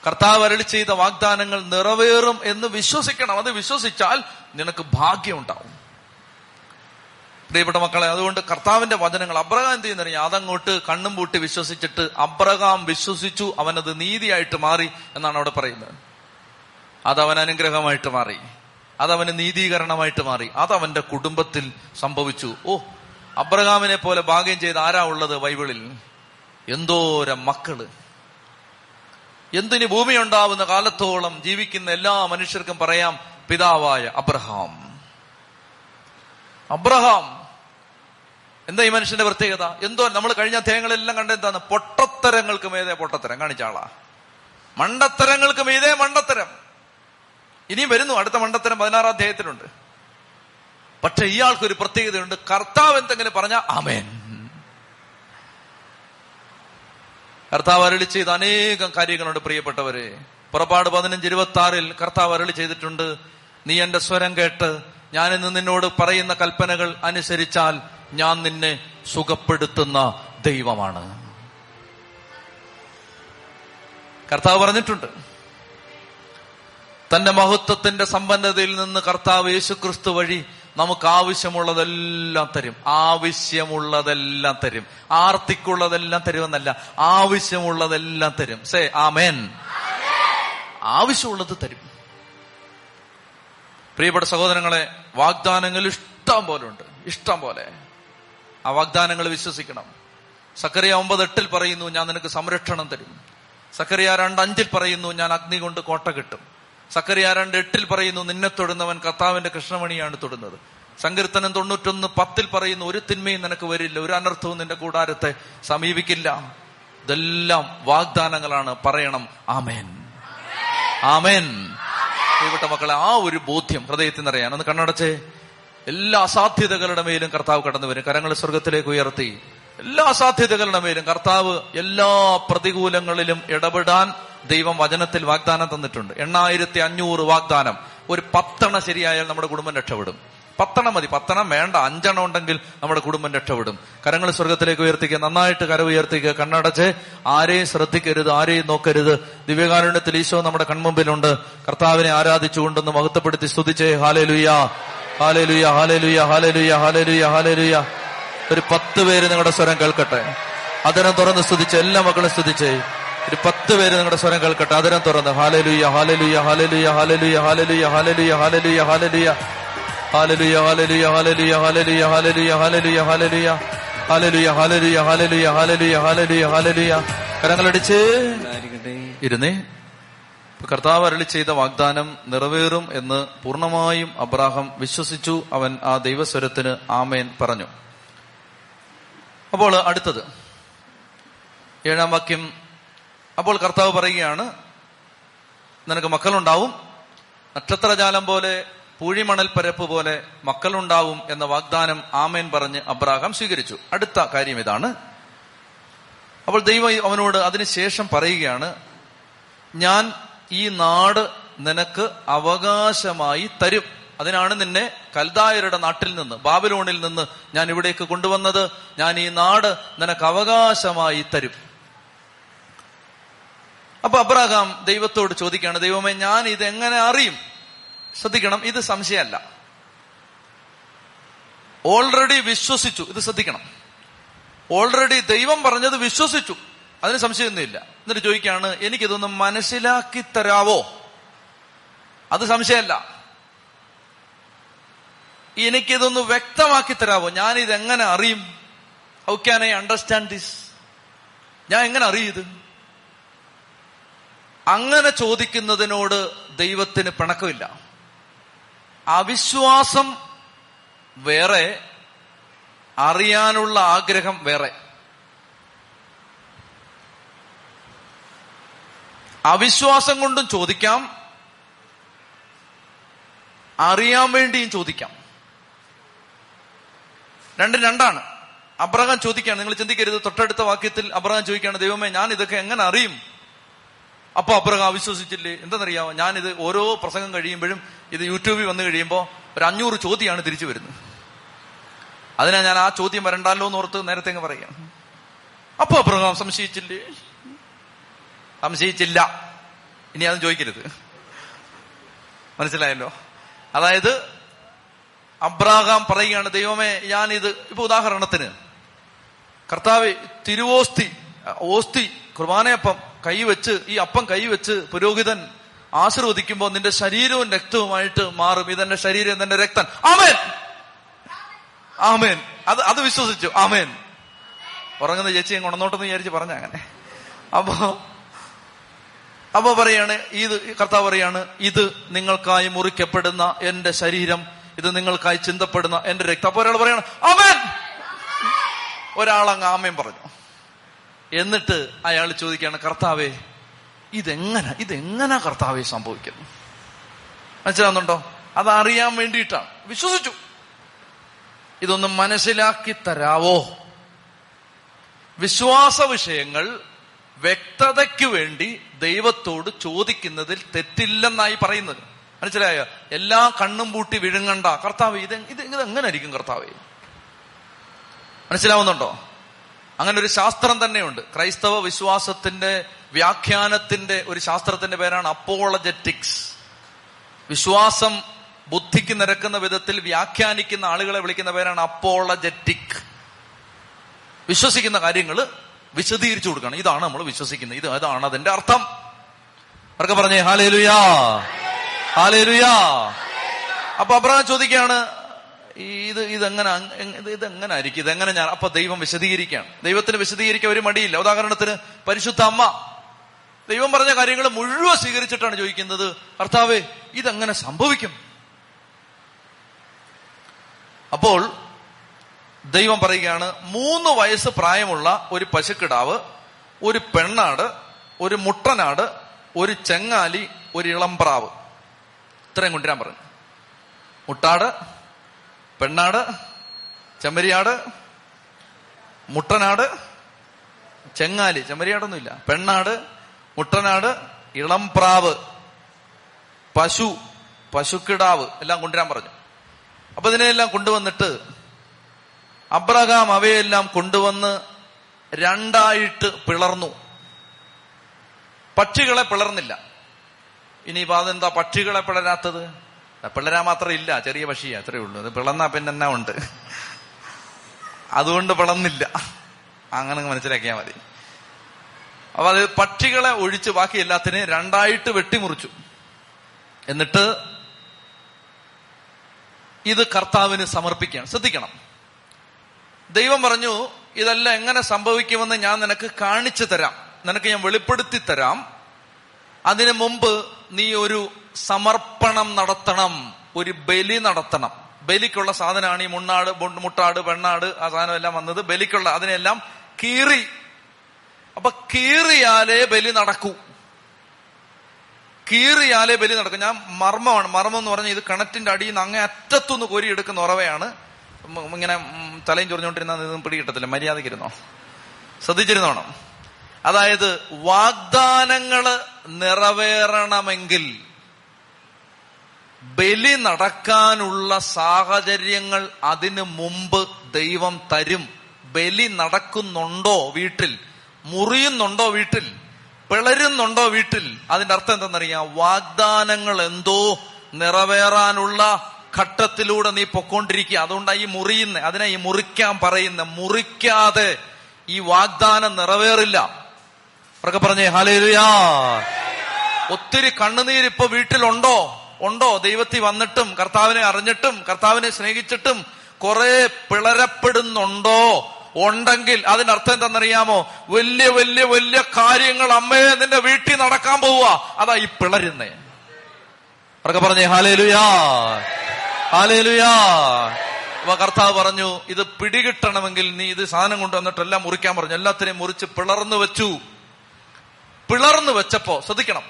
കർത്താവ് അരുളി ചെയ്ത വാഗ്ദാനങ്ങൾ നിറവേറും എന്ന് വിശ്വസിക്കണം. അത് വിശ്വസിച്ചാൽ നിനക്ക് ഭാഗ്യം ഉണ്ടാവും. പ്രിയപ്പെട്ട മക്കളെ, അതുകൊണ്ട് കർത്താവിന്റെ വചനങ്ങൾ അബ്രഹാം എന്ത് ചെയ്യുന്നറിയാം? അതങ്ങോട്ട് കണ്ണും പൂട്ടി വിശ്വസിച്ചിട്ട് അബ്രഹാം വിശ്വസിച്ചു, അവനത് നീതിയായിട്ട് മാറി എന്നാണ് അവിടെ പറയുന്നത്. അതവൻ അനുഗ്രഹമായിട്ട് മാറി, അതവന് നീതീകരണമായിട്ട് മാറി, അതവന്റെ കുടുംബത്തിൽ സംഭവിച്ചു. ഓ, അബ്രഹാമിനെ പോലെ ഭാഗ്യം ചെയ്ത് ആരാ ഉള്ളത് ബൈബിളിൽ? എന്തോരം മക്കള്! എന്തിന് ഭൂമിയുണ്ടാവുന്ന കാലത്തോളം ജീവിക്കുന്ന എല്ലാ മനുഷ്യർക്കും പറയാം പിതാവായ അബ്രഹാം, അബ്രഹാം. എന്താ ഈ മനുഷ്യന്റെ പ്രത്യേകത? എന്തോ നമ്മൾ കഴിഞ്ഞ അധ്യായങ്ങളെല്ലാം കണ്ടെന്താണ്? പൊട്ടത്തരങ്ങൾക്ക് മീതെ പൊട്ടത്തരം കാണിച്ചാളാ, മണ്ടത്തരങ്ങൾക്ക് മീതെ മണ്ടത്തരം. ഇനിയും വരുന്നു അടുത്ത മണ്ടത്തരം, 16-ാം അധ്യായത്തിലുണ്ട്. പക്ഷെ ഇയാൾക്കൊരു പ്രത്യേകതയുണ്ട്. കർത്താവ് എന്തെങ്കിലും പറഞ്ഞ ആമേൻ. കർത്താവ് അരുളി ചെയ്ത അനേകം കാര്യങ്ങളുണ്ട് പ്രിയപ്പെട്ടവരെ. പുറപ്പാട് 15:26 കർത്താവ് അരുളി ചെയ്തിട്ടുണ്ട്, നീ എന്റെ സ്വരം കേട്ട് ഞാൻ ഇന്ന് നിന്നോട് പറയുന്ന കൽപ്പനകൾ അനുസരിച്ചാൽ ഞാൻ നിന്നെ സുഖപ്പെടുത്തുന്ന ദൈവമാണ്. കർത്താവ് പറഞ്ഞിട്ടുണ്ട്. തന്റെ മഹത്വത്തിന്റെ സമ്പന്നതയിൽ നിന്ന് കർത്താവ് യേശുക്രിസ്തു വഴി നമുക്ക് ആവശ്യമുള്ളതെല്ലാം തരും. ആവശ്യമുള്ളതെല്ലാം തരും, ആർത്തിക്കുള്ളതെല്ലാം തരുമെന്നല്ല, ആവശ്യമുള്ളതെല്ലാം തരും. Say amen. ആവശ്യമുള്ളത് തരും. പ്രിയപ്പെട്ട സഹോദരങ്ങളെ, വാഗ്ദാനങ്ങൾ ഇഷ്ടം പോലെ ഉണ്ട്, ഇഷ്ടം പോലെ. ആ വാഗ്ദാനങ്ങൾ വിശ്വസിക്കണം. സക്കറിയ 9:8 പറയുന്നു, ഞാൻ നിനക്ക് സംരക്ഷണം തരും. സക്കറിയ 2:5 പറയുന്നു, ഞാൻ അഗ്നി കൊണ്ട് കോട്ട കിട്ടും. സക്കറിയ 2:8 പറയുന്നു, നിന്നെ തൊടുന്നവൻ കർത്താവിന്റെ കൃഷ്ണമണിയാണ് തൊടുന്നത്. സങ്കീർത്തനം 91:10 പറയുന്നു, ഒരു തിന്മയും നിനക്ക് വരില്ല, ഒരു അനർത്ഥവും നിന്റെ കൂടാരത്തെ സമീപിക്കില്ല. ഇതെല്ലാം വാഗ്ദാനങ്ങളാണ്. പറയണം ആമേൻ, ആമേൻ. പ്രിയപ്പെട്ട മക്കളെ, ആ ഒരു ബോധ്യം ഹൃദയത്തിൽ നിറയാൻ. ഒന്ന് കണ്ണടച്ചേ. എല്ലാ അസാധ്യതകളുടെ മേലും കർത്താവ് കടന്നു വരും. കരങ്ങൾ സ്വർഗത്തിലേക്ക് ഉയർത്തി. എല്ലാ അസാധ്യതകളുടെ മേലും കർത്താവ്, എല്ലാ പ്രതികൂലങ്ങളിലും ഇടപെടാൻ ദൈവം വചനത്തിൽ വാഗ്ദാനം തന്നിട്ടുണ്ട്. 8500 വാഗ്ദാനം. ഒരു 10 ശരിയായാൽ നമ്മുടെ കുടുംബം രക്ഷപ്പെടും. 10 മതി, 10 വേണ്ട, 5 ഉണ്ടെങ്കിൽ നമ്മുടെ കുടുംബം രക്ഷപ്പെടും. കരങ്ങൾ സ്വർഗത്തിലേക്ക് ഉയർത്തിക്കുക, നന്നായിട്ട് കര ഉയർത്തിക്കുക, കണ്ണടച്ച് ആരെയും ശ്രദ്ധിക്കരുത്, ആരെയും നോക്കരുത്. ദിവ്യകാരുണ്യത്തിൽ ഈശോ നമ്മുടെ കൺമുമ്പിലുണ്ട്. കർത്താവിനെ ആരാധിച്ചുകൊണ്ടെന്ന് മഹത്വപ്പെടുത്തി സ്തുതിച്ചേ. Hallelujah, hallelujah, hallelujah, hallelujah, hallelujah, hallelujah. ഒരു 10 പേര് നിങ്ങളുടെ സ്വരം കേൾക്കട്ടെ, അതിനെ തുറന്ന് സ്തുതിച്ച്. എല്ലാ മക്കളും സ്തുതിച്ചേ. ഒരു 10 പേര് നിങ്ങളുടെ സ്വരം കേൾക്കട്ടെ, അതിനെ തുറന്ന്. Hallelujah, hallelujah, hallelujah, hallelujah, hallelujah, hallelujah, hallelujah, hallelujah, hallelujah, hallelujah, hallelujah, hallelujah, hallelujah, hallelujah, hallelujah, hallelujah, hallelujah, hallelujah, hallelujah, hallelujah, hallelujah. കരങ്ങളടിച്ച് ഇരുന്നേ. കർത്താവ് അരുളി ചെയ്ത വാഗ്ദാനം നിറവേറും എന്ന് പൂർണ്ണമായും അബ്രാഹാം വിശ്വസിച്ചു. അവൻ ആ ദൈവസ്വരത്തിന് ആമേൻ പറഞ്ഞു. അപ്പോൾ അടുത്തത് 7 വാക്യം. അപ്പോൾ കർത്താവ് പറയുകയാണ്, നിനക്ക് മക്കളുണ്ടാവും, നക്ഷത്രജാലം പോലെ പൂഴിമണൽ പരപ്പ് പോലെ മക്കളുണ്ടാവും എന്ന വാഗ്ദാനം ആമേൻ പറഞ്ഞ് അബ്രാഹാം സ്വീകരിച്ചു. അടുത്ത കാര്യം ഇതാണ്. അപ്പോൾ ദൈവം അവനോട് അതിനുശേഷം പറയുകയാണ്, ഞാൻ ഈ നാട് നിനക്ക് അവകാശമായി തരും, അതിനാണ് നിന്നെ കൽദായരുടെ നാട്ടിൽ നിന്ന്, ബാബിലോണിൽ നിന്ന് ഞാൻ ഇവിടേക്ക് കൊണ്ടുവന്നത്. ഞാൻ ഈ നാട് നിനക്ക് അവകാശമായി തരും. അപ്പൊ അബ്രഹാം ദൈവത്തോട് ചോദിക്കുകയാണ്, ദൈവമേ ഞാൻ ഇതെങ്ങനെ അറിയും? ശ്രദ്ധിക്കണം, ഇത് സംശയമല്ല, ഓൾറെഡി വിശ്വസിച്ചു. ഇത് ശ്രദ്ധിക്കണം, ഓൾറെഡി ദൈവം പറഞ്ഞത് വിശ്വസിച്ചു, അതിന് സംശയമൊന്നുമില്ല. എന്നിട്ട് ചോദിക്കുകയാണ്, എനിക്കിതൊന്ന് മനസ്സിലാക്കി തരാവോ? അത് സംശയമല്ല, എനിക്കിതൊന്ന് വ്യക്തമാക്കി തരാവോ? ഞാൻ ഇതെങ്ങനെ അറിയും? How can I understand this? ഞാൻ എങ്ങനെ അറിയും ഇത്? അങ്ങനെ ചോദിക്കുന്നതിനോട് ദൈവത്തിന് പിണക്കമില്ല. അവിശ്വാസം വേറെ, അറിയാനുള്ള ആഗ്രഹം വേറെ. അവിശ്വാസം കൊണ്ടും ചോദിക്കാം, അറിയാൻ വേണ്ടിയും ചോദിക്കാം, രണ്ടും രണ്ടാണ്. അബ്രഹാം ചോദിക്കുകയാണ്, നിങ്ങൾ ചിന്തിക്കരുത്, തൊട്ടടുത്ത വാക്യത്തിൽ അബ്രഹാം ചോദിക്കുകയാണ്, ദൈവമേ ഞാൻ ഇതൊക്കെ എങ്ങനെ അറിയും? അപ്പൊ അബ്രഹാം വിശ്വസിച്ചില്ലേ? എന്തെന്നറിയാമോ, ഞാനിത് ഓരോ പ്രസംഗം കഴിയുമ്പോഴും, ഇത് യൂട്യൂബിൽ വന്നു കഴിയുമ്പോൾ 500 ചോദ്യമാണ് തിരിച്ചു വരുന്നത്. അതിനാ ഞാൻ ആ ചോദ്യം വരണ്ടല്ലോ എന്ന് ഓർത്ത് നേരത്തെ അങ്ങ് പറയുകയാണ്. അപ്പൊ അബ്രഹാം സംശയിച്ചില്ലേ? സംശയിച്ചില്ല. ഇനി അതും ചോദിക്കരുത്, മനസ്സിലായല്ലോ? അതായത് അബ്രഹാം പറയുകയാണ്, ദൈവമേ ഞാനിത്, ഇപ്പൊ ഉദാഹരണത്തിന് കർത്താവ് തിരുവോസ്തി, ഓസ്തി, കുർബാനയപ്പം കൈവച്ച്, ഈ അപ്പം കൈവച്ച് പുരോഹിതൻ ആശീർവദിക്കുമ്പോൾ നിന്റെ ശരീരവും രക്തവുമായിട്ട് മാറും, ഇതെന്റെ ശരീരം, ഇതെന്റെ രക്തം. ആമേൻ, ആമേൻ. അത് വിശ്വസിച്ചു. ആമേൻ. ഉറങ്ങുന്ന ചേച്ചി ഉണർന്നോട്ടെന്ന് വിചാരിച്ച് പറഞ്ഞ അങ്ങനെ. അപ്പൊ പറയാണ്, ഇത് കർത്താവ് പറയാണ്, ഇത് നിങ്ങൾക്കായി മുറിക്കപ്പെടുന്ന എന്റെ ശരീരം, ഇത് നിങ്ങൾക്കായി ചിന്തപ്പെടുന്ന എന്റെ രക്തം. അപ്പൊ ഒരാൾ പറയാണ് ആമേൻ, ഒരാളങ്ങ് ആമേൻ പറഞ്ഞു. എന്നിട്ട് അയാൾ ചോദിക്കുകയാണ്, കർത്താവേ ഇതെങ്ങനെ കർത്താവെ സംഭവിക്കുന്നു? മനസ്സിലാവുന്നുണ്ടോ? അതറിയാൻ വേണ്ടിയിട്ടാണ് വിശ്വസിച്ചു. ഇതൊന്ന് മനസ്സിലാക്കി തരാവോ? വിശ്വാസ വിഷയങ്ങൾ വ്യക്തതയ്ക്ക് വേണ്ടി ദൈവത്തോട് ചോദിക്കുന്നതിൽ തെറ്റില്ലെന്നായി പറയുന്നത്. മനസ്സിലായോ? എല്ലാ കണ്ണും പൂട്ടി വിഴുങ്ങണ്ട, കർത്താവേ ഇതെങ്ങനെ ആയിരിക്കും കർത്താവേ? മനസ്സിലാവുന്നുണ്ടോ? അങ്ങനെ ഒരു ശാസ്ത്രം തന്നെയുണ്ട്. ക്രൈസ്തവ വിശ്വാസത്തിന്റെ വ്യാഖ്യാനത്തിന്റെ ഒരു ശാസ്ത്രത്തിന്റെ പേരാണ് അപ്പോളജറ്റിക്സ്. വിശ്വാസം ബുദ്ധിക്ക് നിരക്കുന്ന വിധത്തിൽ വ്യാഖ്യാനിക്കുന്ന ആളുകളെ വിളിക്കുന്ന പേരാണ് അപ്പോളജറ്റിക്. വിശ്വസിക്കുന്ന കാര്യങ്ങൾ വിശദീകരിച്ചു കൊടുക്കണം. ഇതാണ് നമ്മൾ വിശ്വസിക്കുന്നത്, ഇതാണ് അതിന്റെ അർത്ഥം. അവർക്ക് പറഞ്ഞേ ഹല്ലേലൂയ, ഹല്ലേലൂയ. അപ്പൊ അബ്രഹാം ചോദിക്കുകയാണ്, ഇതെങ്ങനെ ആയിരിക്കും, ഇതെങ്ങനെ ഞാൻ? അപ്പൊ ദൈവം വിശദീകരിക്കുകയാണ്. ദൈവത്തിന് വിശദീകരിക്കാൻ ഒരു മടിയില്ല. ഉദാഹരണത്തിന് പരിശുദ്ധ അമ്മ ദൈവം പറഞ്ഞ കാര്യങ്ങൾ മുഴുവൻ സ്വീകരിച്ചിട്ടാണ് ചോദിക്കുന്നത്, കർത്താവേ ഇതെങ്ങനെ സംഭവിക്കും? അപ്പോൾ ദൈവം പറയുകയാണ്, 3 വയസ്സ് പ്രായമുള്ള ഒരു പശുക്കിടാവ്, ഒരു പെണ്ണാട്, ഒരു മുട്ടനാട്, ഒരു ചെങ്ങാലി, ഒരു ഇളംപ്രാവ്, ഇത്രയും കൊണ്ടുവരാൻ പറഞ്ഞു. മുട്ടാട്, പെണ്ണാട്, ചെമ്മരിയാട്, മുട്ടനാട്, ചെങ്ങാലി. ചെമ്മരിയാടൊന്നുമില്ല. പെണ്ണാട്, മുട്ടനാട്, ഇളംപ്രാവ്, പശുക്കിടാവ് എല്ലാം കൊണ്ടുവരാൻ പറഞ്ഞു. അപ്പൊ ഇതിനെല്ലാം കൊണ്ടുവന്നിട്ട് അബ്രഹാം അവയെല്ലാം കൊണ്ടുവന്ന് രണ്ടായിട്ട് പിളർന്നു. പക്ഷികളെ പിളർന്നില്ല. ഇനിയിപ്പോ അതെന്താ പക്ഷികളെ പിളരാത്തത്? പിളരാൻ മാത്രം ഇല്ല, ചെറിയ പക്ഷിയാ, അത്രേ ഉള്ളൂ. അത് പിളർന്നാ പിന്നെ എന്നാ ഉണ്ട്? അതുകൊണ്ട് പിളർന്നില്ല. അങ്ങനെ മനസ്സിലാക്കിയാൽ മതി. അപ്പൊ അത് പക്ഷികളെ ഒഴിച്ച് ബാക്കി എല്ലാത്തിനെയും രണ്ടായിട്ട് വെട്ടിമുറിച്ചു. എന്നിട്ട് ഇത് കർത്താവിന് സമർപ്പിക്കുകയാണ്. ശ്രദ്ധിക്കണം, ദൈവം പറഞ്ഞു ഇതെല്ലാം എങ്ങനെ സംഭവിക്കുമെന്ന് ഞാൻ നിനക്ക് കാണിച്ചു തരാം, നിനക്ക് ഞാൻ വെളിപ്പെടുത്തി തരാം. അതിനു മുമ്പ് നീ ഒരു സമർപ്പണം നടത്തണം, ഒരു ബലി നടത്തണം. ബലിക്കുള്ള സാധനമാണ് ഈ മുട്ടാട് പെണ്ണാട്, ആ സാധനം എല്ലാം വന്നത് ബലിക്കുള്ള. അതിനെല്ലാം കീറി. അപ്പൊ കീറിയാലേ ബലി നടക്കും. ഞാൻ മർമ്മം എന്ന് പറഞ്ഞാൽ ഇത് കിണറ്റിന്റെ അടിയിൽ നിന്ന് അങ്ങേ അറ്റത്തുനിന്ന് കോരിയെടുക്കുന്ന ഉറവയാണ്. ഇങ്ങനെ തലയും ചൊറിഞ്ഞുകൊണ്ടിരുന്നാൽ ഇതൊന്നും പിടികിട്ടത്തില്ല. മര്യാദക്കിരുന്നോ, ശ്രദ്ധിച്ചിരുന്നോണം. അതായത് വാഗ്ദാനങ്ങള് നിറവേറണമെങ്കിൽ ബലി നടക്കാനുള്ള സാഹചര്യങ്ങൾ അതിനു മുമ്പ് ദൈവം തരും. ബലി നടക്കുന്നുണ്ടോ വീട്ടിൽ? മുറിയുന്നുണ്ടോ വീട്ടിൽ? പിളരുന്നുണ്ടോ വീട്ടിൽ? അതിന്റെ അർത്ഥം എന്തെന്നറിയാം? വാഗ്ദാനങ്ങൾ എന്തോ നിറവേറാനുള്ള ഘട്ടത്തിലൂടെ നീ പൊക്കോണ്ടിരിക്കുക. അതുകൊണ്ടാണ് ഈ മുറിയുന്നത്, അതിനെ ഈ മുറിക്കാൻ പറയുന്നത്. മുറിക്കാതെ ഈ വാഗ്ദാനം നിറവേറില്ല. അവരൊക്കെ പറഞ്ഞേ ഹല്ലേലൂയ. ഒത്തിരി കണ്ണുനീര് ഇപ്പൊ വീട്ടിലുണ്ടോ? ഉണ്ടോ? ദൈവത്തിൽ വന്നിട്ടും കർത്താവിനെ അറിഞ്ഞിട്ടും കർത്താവിനെ സ്നേഹിച്ചിട്ടും കുറെ പിളരപ്പെടുന്നുണ്ടോ? ഉണ്ടെങ്കിൽ അതിനർത്ഥം എന്താണെന്നറിയാമോ? വലിയ വലിയ വലിയ കാര്യങ്ങൾ അമ്മയെ നിന്റെ വീട്ടിൽ നടക്കാൻ പോവുക. അതാ ഈ പിളരുന്നേ. അവരൊക്കെ പറഞ്ഞേ ഹല്ലേലൂയ ഹല്ലേലൂയ. അപ്പൊ കർത്താവ് പറഞ്ഞു ഇത് പിടികിട്ടണമെങ്കിൽ നീ ഇത് സാധനം കൊണ്ടുവന്നിട്ടെല്ലാം മുറിക്കാൻ പറഞ്ഞു. എല്ലാത്തിനെയും മുറിച്ച് പിളർന്നു വെച്ചപ്പോ ശ്രദ്ധിക്കണം,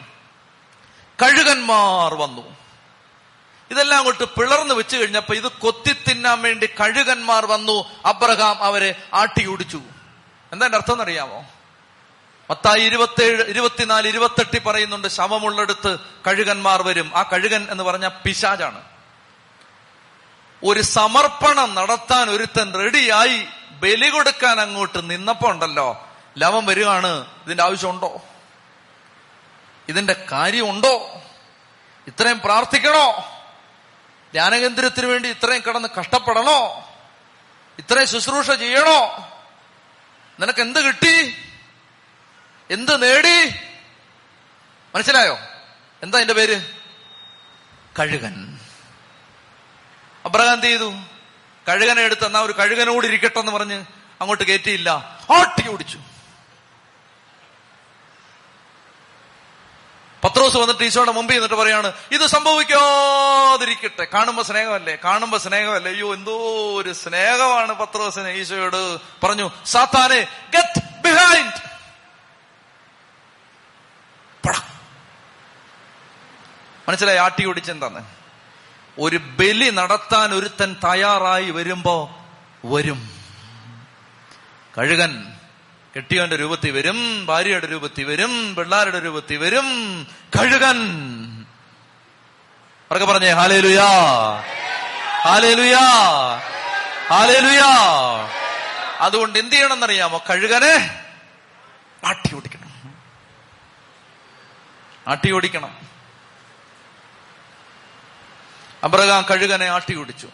കഴുകന്മാർ വന്നു. ഇതെല്ലാം കൊണ്ട് പിളർന്നു വെച്ചു കഴിഞ്ഞപ്പോ ഇത് കൊത്തി തിന്നാൻ വേണ്ടി കഴുകന്മാർ വന്നു. അബ്രഹാം അവരെ ആട്ടിയോടിച്ചു. എന്താ എന്റെ അർത്ഥം എന്നറിയാമോ? മത്തായി 27, 24, 28 പറയുന്നുണ്ട്, ശവമുള്ളടുത്ത് കഴുകന്മാർ വരും. ആ കഴുകൻ എന്ന് പറഞ്ഞ പിശാചാണ്. ഒരു സമർപ്പണം നടത്താൻ ഒരുത്തൻ റെഡിയായി ബലി കൊടുക്കാൻ അങ്ങോട്ട് നിന്നപ്പോ ഉണ്ടല്ലോ ലവൻ വരികയാണ്. ഇതിന്റെ ആവശ്യമുണ്ടോ? ഇതിന്റെ കാര്യമുണ്ടോ? ഇത്രയും പ്രാർത്ഥിക്കണോ? ധ്യാനകേന്ദ്രത്തിന് വേണ്ടി ഇത്രയും കിടന്ന് കഷ്ടപ്പെടണോ? ഇത്രയും ശുശ്രൂഷ ചെയ്യണോ? നിനക്ക് എന്ത് കിട്ടി? എന്ത് നേടി? മനസ്സിലായോ? എന്താ അതിന്റെ പേര്? കഴുകൻ. അബ്രഹാം എന്ത് ചെയ്തു? കഴുകനെ എടുത്ത് എന്നാ ഒരു കഴുകനോട് ഇരിക്കട്ടെ എന്ന് പറഞ്ഞ് അങ്ങോട്ട് കയറ്റിയില്ല, ആട്ടി ഓടിച്ചു. പത്രോസ് വന്നിട്ട് ഈശോയുടെ മുമ്പിൽ നിന്നിട്ട് പറയാണ്, ഇത് സംഭവിക്കാതിരിക്കട്ടെ. കാണുമ്പോ സ്നേഹമല്ലേ? അയ്യോ എന്തോ ഒരു സ്നേഹമാണ് പത്രോസിന് ഈശോയോട്. പറഞ്ഞു, സാത്താനെ ഗെറ്റ് ബിഹൈൻഡ്. മനസ്സിലായി ആട്ടി ഓടിച്ചെന്താന്ന്? ഒരു ബലി നടത്താൻ ഒരുത്തൻ തയ്യാറായി വരുമ്പോ വരും കഴുകൻ. കെട്ടിയവന്റെ രൂപത്തിൽ വരും, ഭാര്യയുടെ രൂപത്തിൽ വരും, പിള്ളാരുടെ രൂപത്തിൽ വരും കഴുകൻ. അവരൊക്കെ പറഞ്ഞേ ഹല്ലേലൂയ ഹല്ലേലൂയ ഹല്ലേലൂയ. അതുകൊണ്ട് എന്ത് ചെയ്യണം എന്നറിയാമോ? കഴുകനെ ആട്ടി ഓടിക്കണം. അബ്രഹാം കഴുകനെ ആട്ടി ഓടിച്ചു.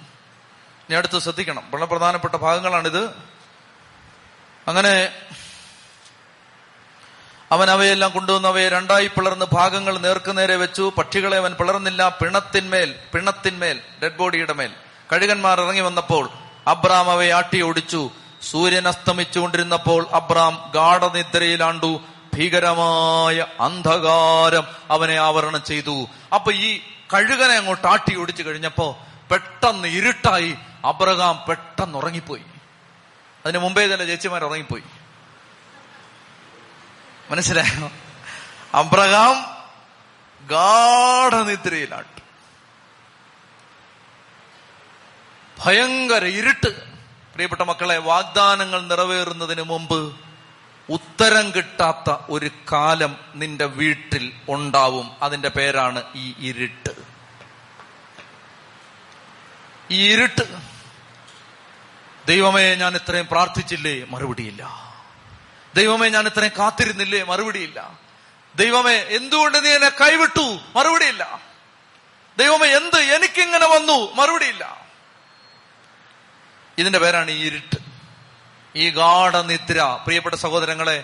ഇനി അടുത്ത് ശ്രദ്ധിക്കണം, വളരെ പ്രധാനപ്പെട്ട ഭാഗങ്ങളാണിത്. അങ്ങനെ അവൻ അവയെല്ലാം കൊണ്ടുവന്ന് അവയെ രണ്ടായി പിളർന്ന് ഭാഗങ്ങൾ നേർക്കുനേരെ വെച്ചു. പക്ഷികളെ അവൻ പിളർന്നില്ല. പിണത്തിന്മേൽ, ഡെഡ് ബോഡിയുടെ മേൽ കഴുകന്മാർ ഇറങ്ങി വന്നപ്പോൾ അബ്രഹാം അവയെ ആട്ടി ഓടിച്ചു. സൂര്യൻ അസ്തമിച്ചുകൊണ്ടിരുന്നപ്പോൾ അബ്രഹാം ഗാഠനിദ്രയിലാണ്ടു. ഭീകരമായ അന്ധകാരം അവനെ ആവരണം ചെയ്തു. അപ്പൊ ഈ കഴുകനെ അങ്ങോട്ട് ആട്ടി ഓടിച്ചു കഴിഞ്ഞപ്പോ പെട്ടെന്ന് ഇരുട്ടായി. അബ്രഹാം പെട്ടെന്ന് ഉറങ്ങിപ്പോയി. അതിന് മുമ്പേ തന്നെ ചേച്ചിമാർ ഉറങ്ങിപ്പോയി. മനസ്സിലായോ? അബ്രഹാം ഗാഠനിദ്രയിലാട്ട്. ഭയങ്കര ഇരുട്ട്. പ്രിയപ്പെട്ട മക്കളെ, വാഗ്ദാനങ്ങൾ നിറവേറുന്നതിന് മുമ്പ് ഉത്തരം കിട്ടാത്ത ഒരു കാലം നിന്റെ വീട്ടിൽ ഉണ്ടാവും. അതിന്റെ പേരാണ് ഈ ഇരുട്ട്. ഈ ഇരുട്ട്. ദൈവമേ ഞാൻ ഇത്രയും പ്രാർത്ഥിച്ചില്ലേ, മറുപടിയില്ല. ദൈവമേ ഞാൻ ഇത്രയും കാത്തിരുന്നില്ലേ, മറുപടിയില്ല. ദൈവമേ എന്തുകൊണ്ട് നീ എന്നെ കൈവിട്ടു, മറുപടിയില്ല. ദൈവമേ എന്ത് എനിക്കിങ്ങനെ വന്നു, മറുപടിയില്ല. ഇതിന്റെ പേരാണ് ഈ ഇരുട്ട്, ഈ ഗാഠ നിദ്ര. പ്രിയപ്പെട്ട സഹോദരങ്ങളെ,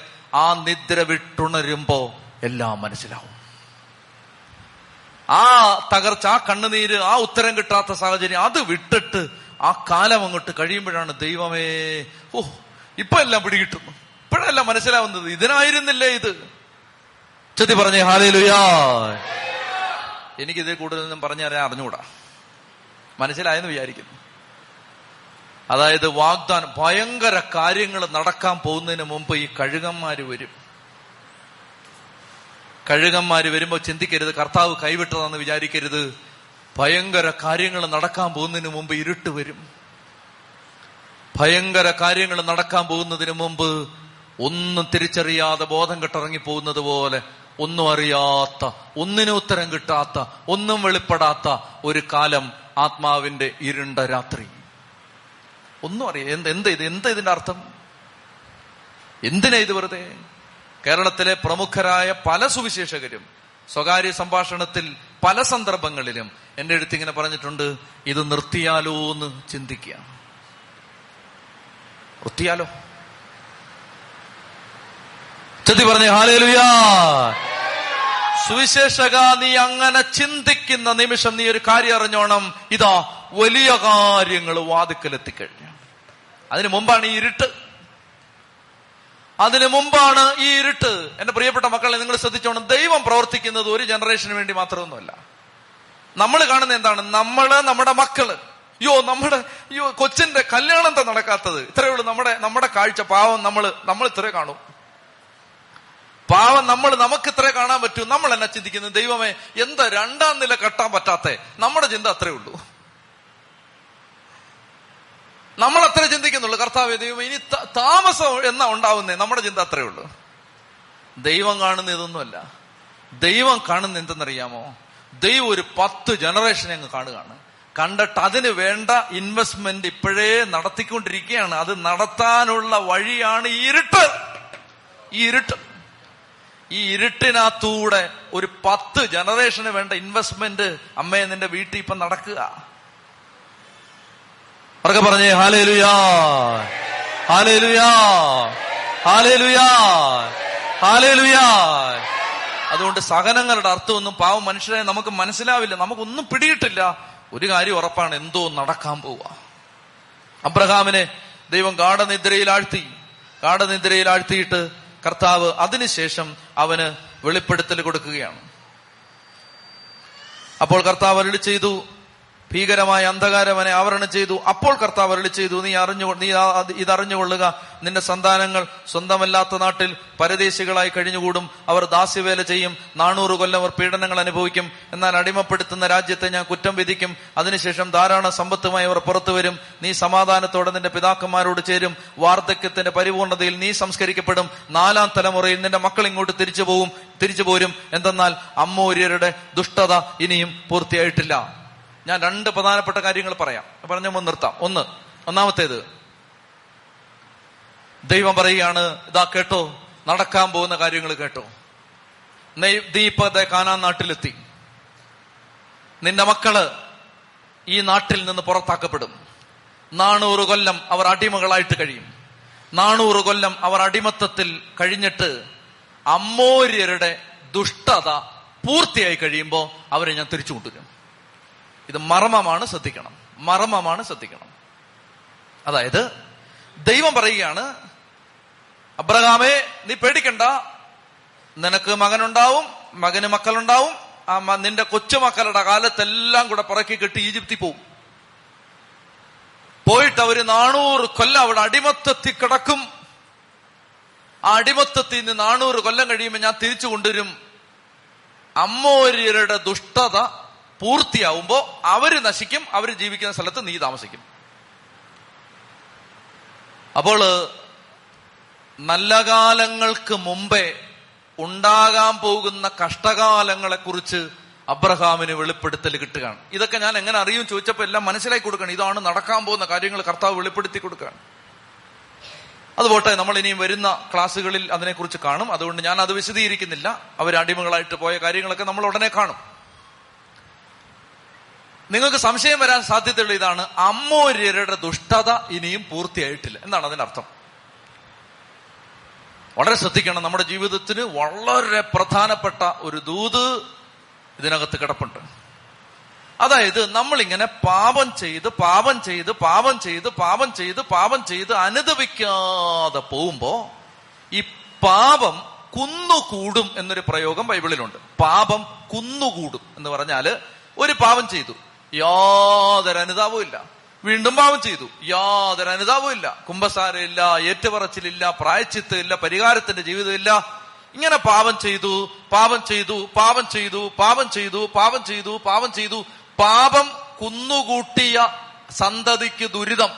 ആ നിദ്ര വിട്ടുണരുമ്പോ എല്ലാം മനസ്സിലാവും. ആ തകർച്ച, ആ കണ്ണുനീര്, ആ ഉത്തരം കിട്ടാത്ത സാഹചര്യം, അത് വിട്ടിട്ട് ആ കാലം അങ്ങോട്ട് കഴിയുമ്പോഴാണ് ദൈവമേ ഓഹ് ഇപ്പൊ എല്ലാം പിടികിട്ടുന്നു, ഇപ്പോഴെല്ലാം മനസ്സിലാവുന്നത്, ഇതിനായിരുന്നില്ലേ ഇത്. ചെത്തി പറഞ്ഞേ ഹല്ലേലൂയ. എനിക്കിത് കൂടുതലൊന്നും പറഞ്ഞു തരാൻ അറിഞ്ഞുകൂടാ, മനസ്സിലായെന്ന് വിചാരിക്കുന്നു. അതായത് വാഗ്ദാനം, ഭയങ്കര കാര്യങ്ങൾ നടക്കാൻ പോകുന്നതിന് മുമ്പ് ഈ കഴുകന്മാര് വരും. കഴുകന്മാര് വരുമ്പോ ചിന്തിക്കരുത് കർത്താവ് കൈവിട്ടതാന്ന് വിചാരിക്കരുത്. ഭയങ്കര കാര്യങ്ങൾ നടക്കാൻ പോകുന്നതിന് മുമ്പ് ഇരുട്ട് വരും. ഭയങ്കര കാര്യങ്ങൾ നടക്കാൻ പോകുന്നതിന് മുമ്പ് ഒന്നും തിരിച്ചറിയാതെ ബോധം കെട്ടിറങ്ങിപ്പോകുന്നത് പോലെ ഒന്നും അറിയാത്ത, ഒന്നിനും ഉത്തരം കിട്ടാത്ത, ഒന്നും വെളിപ്പെടാത്ത ഒരു കാലം, ആത്മാവിന്റെ ഇരുണ്ട രാത്രി. ഒന്നും അറിയാം എന്താ ഇതിന്റെ അർത്ഥം, എന്തിനാ ഇത് വെറുതെ. കേരളത്തിലെ പ്രമുഖരായ പല സുവിശേഷകരും സ്വകാര്യ സംഭാഷണത്തിൽ പല സന്ദർഭങ്ങളിലും എന്റെ അടുത്ത് ഇങ്ങനെ പറഞ്ഞിട്ടുണ്ട്, ഇത് നിർത്തിയാലോ എന്ന് ചിന്തിക്കുക. നിർത്തിയാലോ? ചെത്തി പറഞ്ഞേ ഹല്ലേലൂയ. സുവിശേഷക, നീ അങ്ങനെ ചിന്തിക്കുന്ന നിമിഷം നീ ഒരു കാര്യം അറിഞ്ഞോണം, ഇതാ വലിയ കാര്യങ്ങൾ വാതിക്കലെത്തിക്കഴിഞ്ഞു. അതിനു മുമ്പാണ് ഈ ഇരുട്ട്, അതിനു മുമ്പാണ് ഈ ഇരുട്ട്. എന്റെ പ്രിയപ്പെട്ട മക്കളെ, നിങ്ങൾ ശ്രദ്ധിച്ചോണം, ദൈവം പ്രവർത്തിക്കുന്നത് ഒരു ജനറേഷന് വേണ്ടി മാത്രമൊന്നുമല്ല. നമ്മൾ കാണുന്ന എന്താണ്, നമ്മുടെ മക്കള്, നമ്മുടെ കൊച്ചിന്റെ കല്യാണം എന്താ നടക്കാത്തത്, ഇത്രയേ ഉള്ളൂ നമ്മുടെ കാഴ്ച. പാവം നമ്മൾ ഇത്രേ കാണും, പാവം നമുക്ക് ഇത്രേ കാണാൻ പറ്റൂ. നമ്മൾ എന്നാ ചിന്തിക്കുന്നത്, ദൈവമേ എന്താ രണ്ടാം നില കെട്ടാൻ പറ്റാത്ത, നമ്മുടെ ചിന്ത അത്രേ ഉള്ളൂ. നമ്മളത്രേ ചിന്തിക്കുന്നുള്ളൂ. കർത്താവേ ദൈവമേ ഇനി താമസം എന്നാ ഉണ്ടാവുന്നേ, നമ്മുടെ ചിന്ത അത്രേ ഉള്ളൂ. ദൈവം കാണുന്ന ഇതൊന്നുമല്ല. ദൈവം കാണുന്ന എന്തെന്നറിയാമോ, ദൈവം ഒരു 10 ജനറേഷനെ അങ്ങ് കാണുകയാണ്, കണ്ടിട്ട് അതിന് വേണ്ട ഇൻവെസ്റ്റ്മെന്റ് ഇപ്പോഴേ നടത്തിക്കൊണ്ടിരിക്കുകയാണ്. അത് നടത്താനുള്ള വഴിയാണ് ഈ ഇരുട്ട്. ഈ ഇരുട്ടിനകത്തൂടെ ഒരു 10 ജനറേഷന് വേണ്ട ഇൻവെസ്റ്റ്മെന്റ് അമ്മയെ നിന്റെ വീട്ടിൽ ഇപ്പൊ നടക്കുക. അവർക്ക് പറഞ്ഞേ ഹല്ലേലൂയ, ഹല്ലേലൂയ, ഹല്ലേലൂയ, ഹല്ലേലൂയ. അതുകൊണ്ട് സഹനങ്ങളുടെ അർത്ഥമൊന്നും പാവം മനുഷ്യരെ നമുക്ക് മനസ്സിലാവില്ല, നമുക്കൊന്നും പിടിയിട്ടില്ല. ഒരു കാര്യം ഉറപ്പാണ്, എന്തോ നടക്കാൻ പോവുക. അബ്രഹാമിനെ ദൈവം ഗാഠനിദ്രയിൽ ആഴ്ത്തിയിട്ട് കർത്താവ് അതിനുശേഷം അവന് വെളിപ്പെടുത്തൽ കൊടുക്കുകയാണ്. അപ്പോൾ കർത്താവ് അരുളി ചെയ്തു, ഭീകരമായ അന്ധകാരം അവനെ ആവരണം ചെയ്തു. അപ്പോൾ കർത്താവ് അരുളി ചെയ്തു, നീ ഇതറിഞ്ഞുകൊള്ളുക, നിന്റെ സന്താനങ്ങൾ സ്വന്തമല്ലാത്ത നാട്ടിൽ പരദേശികളായി കഴിഞ്ഞുകൂടും. അവർ ദാസ്യവേല ചെയ്യും. 400 കൊല്ലം അവർ പീഡനങ്ങൾ അനുഭവിക്കും. എന്നാൽ അടിമപ്പെടുത്തുന്ന രാജ്യത്തെ ഞാൻ കുറ്റം വിധിക്കും. അതിനുശേഷം ധാരാളം സമ്പത്തുമായി അവർ പുറത്തു വരും. നീ സമാധാനത്തോടെ നിന്റെ പിതാക്കന്മാരോട് ചേരും. വാർദ്ധക്യത്തിന്റെ പരിപൂർണതയിൽ നീ സംസ്കരിക്കപ്പെടും. 4ാം തലമുറയിൽ നിന്റെ മക്കൾ ഇങ്ങോട്ട് തിരിച്ചു പോരും. എന്തെന്നാൽ അമ്മോര്യരുടെ ദുഷ്ടത ഇനിയും പൂർത്തിയായിട്ടില്ല. ഞാൻ 2 പ്രധാനപ്പെട്ട കാര്യങ്ങൾ പറഞ്ഞു നിർത്താം. ഒന്നാമത്തേത്, ദൈവം പറയുകയാണ്, ഇതാ കേട്ടോ നടക്കാൻ പോകുന്ന കാര്യങ്ങൾ കേട്ടോ, നീ ഇപ്പൊ കാനാൻ നാട്ടിലെത്തി, നിന്റെ മക്കള് ഈ നാട്ടിൽ നിന്ന് പുറത്താക്കപ്പെടും. 400 കൊല്ലം അവർ അടിമകളായിട്ട് കഴിയും. 400 കൊല്ലം അവർ അടിമത്തത്തിൽ കഴിഞ്ഞിട്ട് അമോര്യരുടെ ദുഷ്ടത പൂർത്തിയായി കഴിയുമ്പോൾ അവരെ ഞാൻ തിരിച്ചു കൊണ്ടുവരും. ഇത് മർമ്മമാണ് ശ്രദ്ധിക്കണം. അതായത് ദൈവം പറയുകയാണ്, അബ്രഹാമേ നീ പേടിക്കണ്ട, നിനക്ക് മകനുണ്ടാവും, മകന് മക്കളുണ്ടാവും. നിന്റെ കൊച്ചുമക്കളുടെ കാലത്തെല്ലാം കൂടെ പുറക്കി കെട്ടി ഈജിപ്തിൽ പോയിട്ട് അവര് 400 കൊല്ലം അവിടെ അടിമത്തത്തിൽ കിടക്കും. ആ അടിമത്തത്തിൽ നിന്ന് 400 കൊല്ലം കഴിയുമ്പോൾ ഞാൻ തിരിച്ചു കൊണ്ടുവരും. അമ്മോര്യരുടെ ദുഷ്ടത പൂർത്തിയാവുമ്പോ അവര് നശിക്കും, അവര് ജീവിക്കുന്ന സ്ഥലത്ത് നീ താമസിക്കും. അപ്പോൾ നല്ല കാലങ്ങൾക്ക് മുമ്പേ ഉണ്ടാകാൻ പോകുന്ന കഷ്ടകാലങ്ങളെക്കുറിച്ച് അബ്രഹാമിന് വെളിപ്പെടുത്തൽ കിട്ടുകയാണ്. ഇതൊക്കെ ഞാൻ എങ്ങനെ അറിയും ചോദിച്ചപ്പോൾ എല്ലാം മനസ്സിലാക്കി കൊടുക്കണം. ഇതാണ് നടക്കാൻ പോകുന്ന കാര്യങ്ങൾ, കർത്താവ് വെളിപ്പെടുത്തി കൊടുക്കുകയാണ്. അതുപോട്ടെ, നമ്മൾ ഇനിയും വരുന്ന ക്ലാസ്സുകളിൽ അതിനെക്കുറിച്ച് കാണും. അതുകൊണ്ട് ഞാൻ അത് വിശദീകരിക്കുന്നില്ല. അവർ അടിമകളായിട്ട് പോയ കാര്യങ്ങളൊക്കെ നമ്മൾ ഉടനെ കാണും. നിങ്ങൾക്ക് സംശയം വരാൻ സാധ്യതയുള്ള ഇതാണ്, അമ്മോര്യരുടെ ദുഷ്ടത ഇനിയും പൂർത്തിയായിട്ടില്ല എന്നാണ് അതിനർത്ഥം. വളരെ ശ്രദ്ധിക്കണം. നമ്മുടെ ജീവിതത്തിന് വളരെ പ്രധാനപ്പെട്ട ഒരു ദൂത് ഇതിനകത്ത് കിടപ്പുണ്ട്. അതായത് നമ്മളിങ്ങനെ പാപം ചെയ്ത് അനുദപിക്കാതെ പോകുമ്പോ ഈ പാപം കുന്നുകൂടും എന്നൊരു പ്രയോഗം ബൈബിളിലുണ്ട്. പാപം കുന്നുകൂടും എന്ന് പറഞ്ഞാല്, ഒരു പാപം ചെയ്തു, യാതൊരു അനുതാപവും ഇല്ല. വീണ്ടും പാപം ചെയ്തു, യാതൊരു അനുതാപവും ഇല്ല. കുമ്പസാരമില്ല, ഏറ്റുപറച്ചിലില്ല, പ്രായച്ചിത്തമില്ല, പരിഹാരത്തിന്റെ ജീവിതമില്ല. ഇങ്ങനെ പാപം ചെയ്തു. പാപം കുന്നുകൂട്ടിയ സന്തതിക്ക് ദുരിതം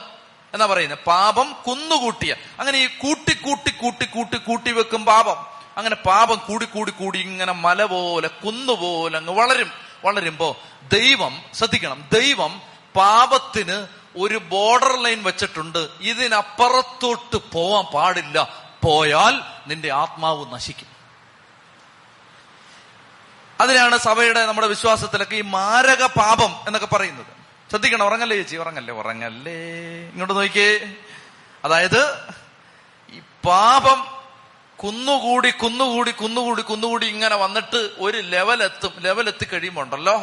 എന്നാ പറയുന്നത്. പാപം കുന്നുകൂട്ടിയ, അങ്ങനെ ഈ കൂട്ടി വെക്കും പാപം. അങ്ങനെ പാപം കൂടി ഇങ്ങനെ മല പോലെ കുന്നുപോലെ അങ്ങ് വളരുമ്പോ ദൈവം ശ്രദ്ധിക്കണം, ദൈവം പാപത്തിന് ഒരു ബോർഡർ ലൈൻ വെച്ചിട്ടുണ്ട്. ഇതിനപ്പുറത്തോട്ട് പോവാൻ പാടില്ല, പോയാൽ നിന്റെ ആത്മാവ് നശിക്കും. അതിനാണ് സഭയുടെ നമ്മുടെ വിശ്വാസത്തിലൊക്കെ ഈ മാരക പാപം എന്നൊക്കെ പറയുന്നത്. ശ്രദ്ധിക്കണം. ഉറങ്ങല്ലേ ചേച്ചി, ഉറങ്ങല്ലേ, ഇങ്ങോട്ട് നോക്കിയേ. അതായത് ഈ പാപം കുന്നുകൂടി ഇങ്ങനെ വന്നിട്ട് ഒരു ലെവലെത്തി കഴിയുമ്പോൾ ഉണ്ടല്ലോ,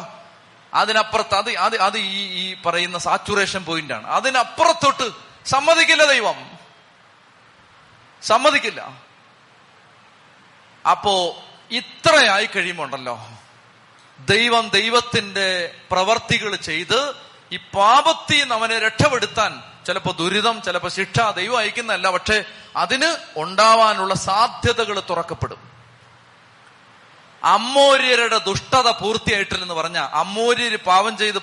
അതിനപ്പുറത്ത് അത് ഈ പറയുന്ന സാച്ചുറേഷൻ പോയിന്റ് ആണ്. അതിനപ്പുറത്തോട്ട് സമ്മതിക്കില്ല, ദൈവം സമ്മതിക്കില്ല. അപ്പോ ഇത്രയായി കഴിയുമ്പോണ്ടല്ലോ, ദൈവത്തിന്റെ പ്രവർത്തികൾ ചെയ്ത് ഈ പാപത്തിൽ നിന്ന് അവനെ രക്ഷപ്പെടുത്താൻ ചിലപ്പോ ദുരിതം, ചിലപ്പോ ശിക്ഷ ദൈവം അയക്കുന്നതല്ല, പക്ഷെ അതിന് ഉണ്ടാവാനുള്ള സാധ്യതകൾ തുറക്കപ്പെടും. അമ്മോര്യരുടെ ദുഷ്ടത പൂർത്തിയായിട്ടില്ലെന്ന് പറഞ്ഞ, അമ്മോര്യര്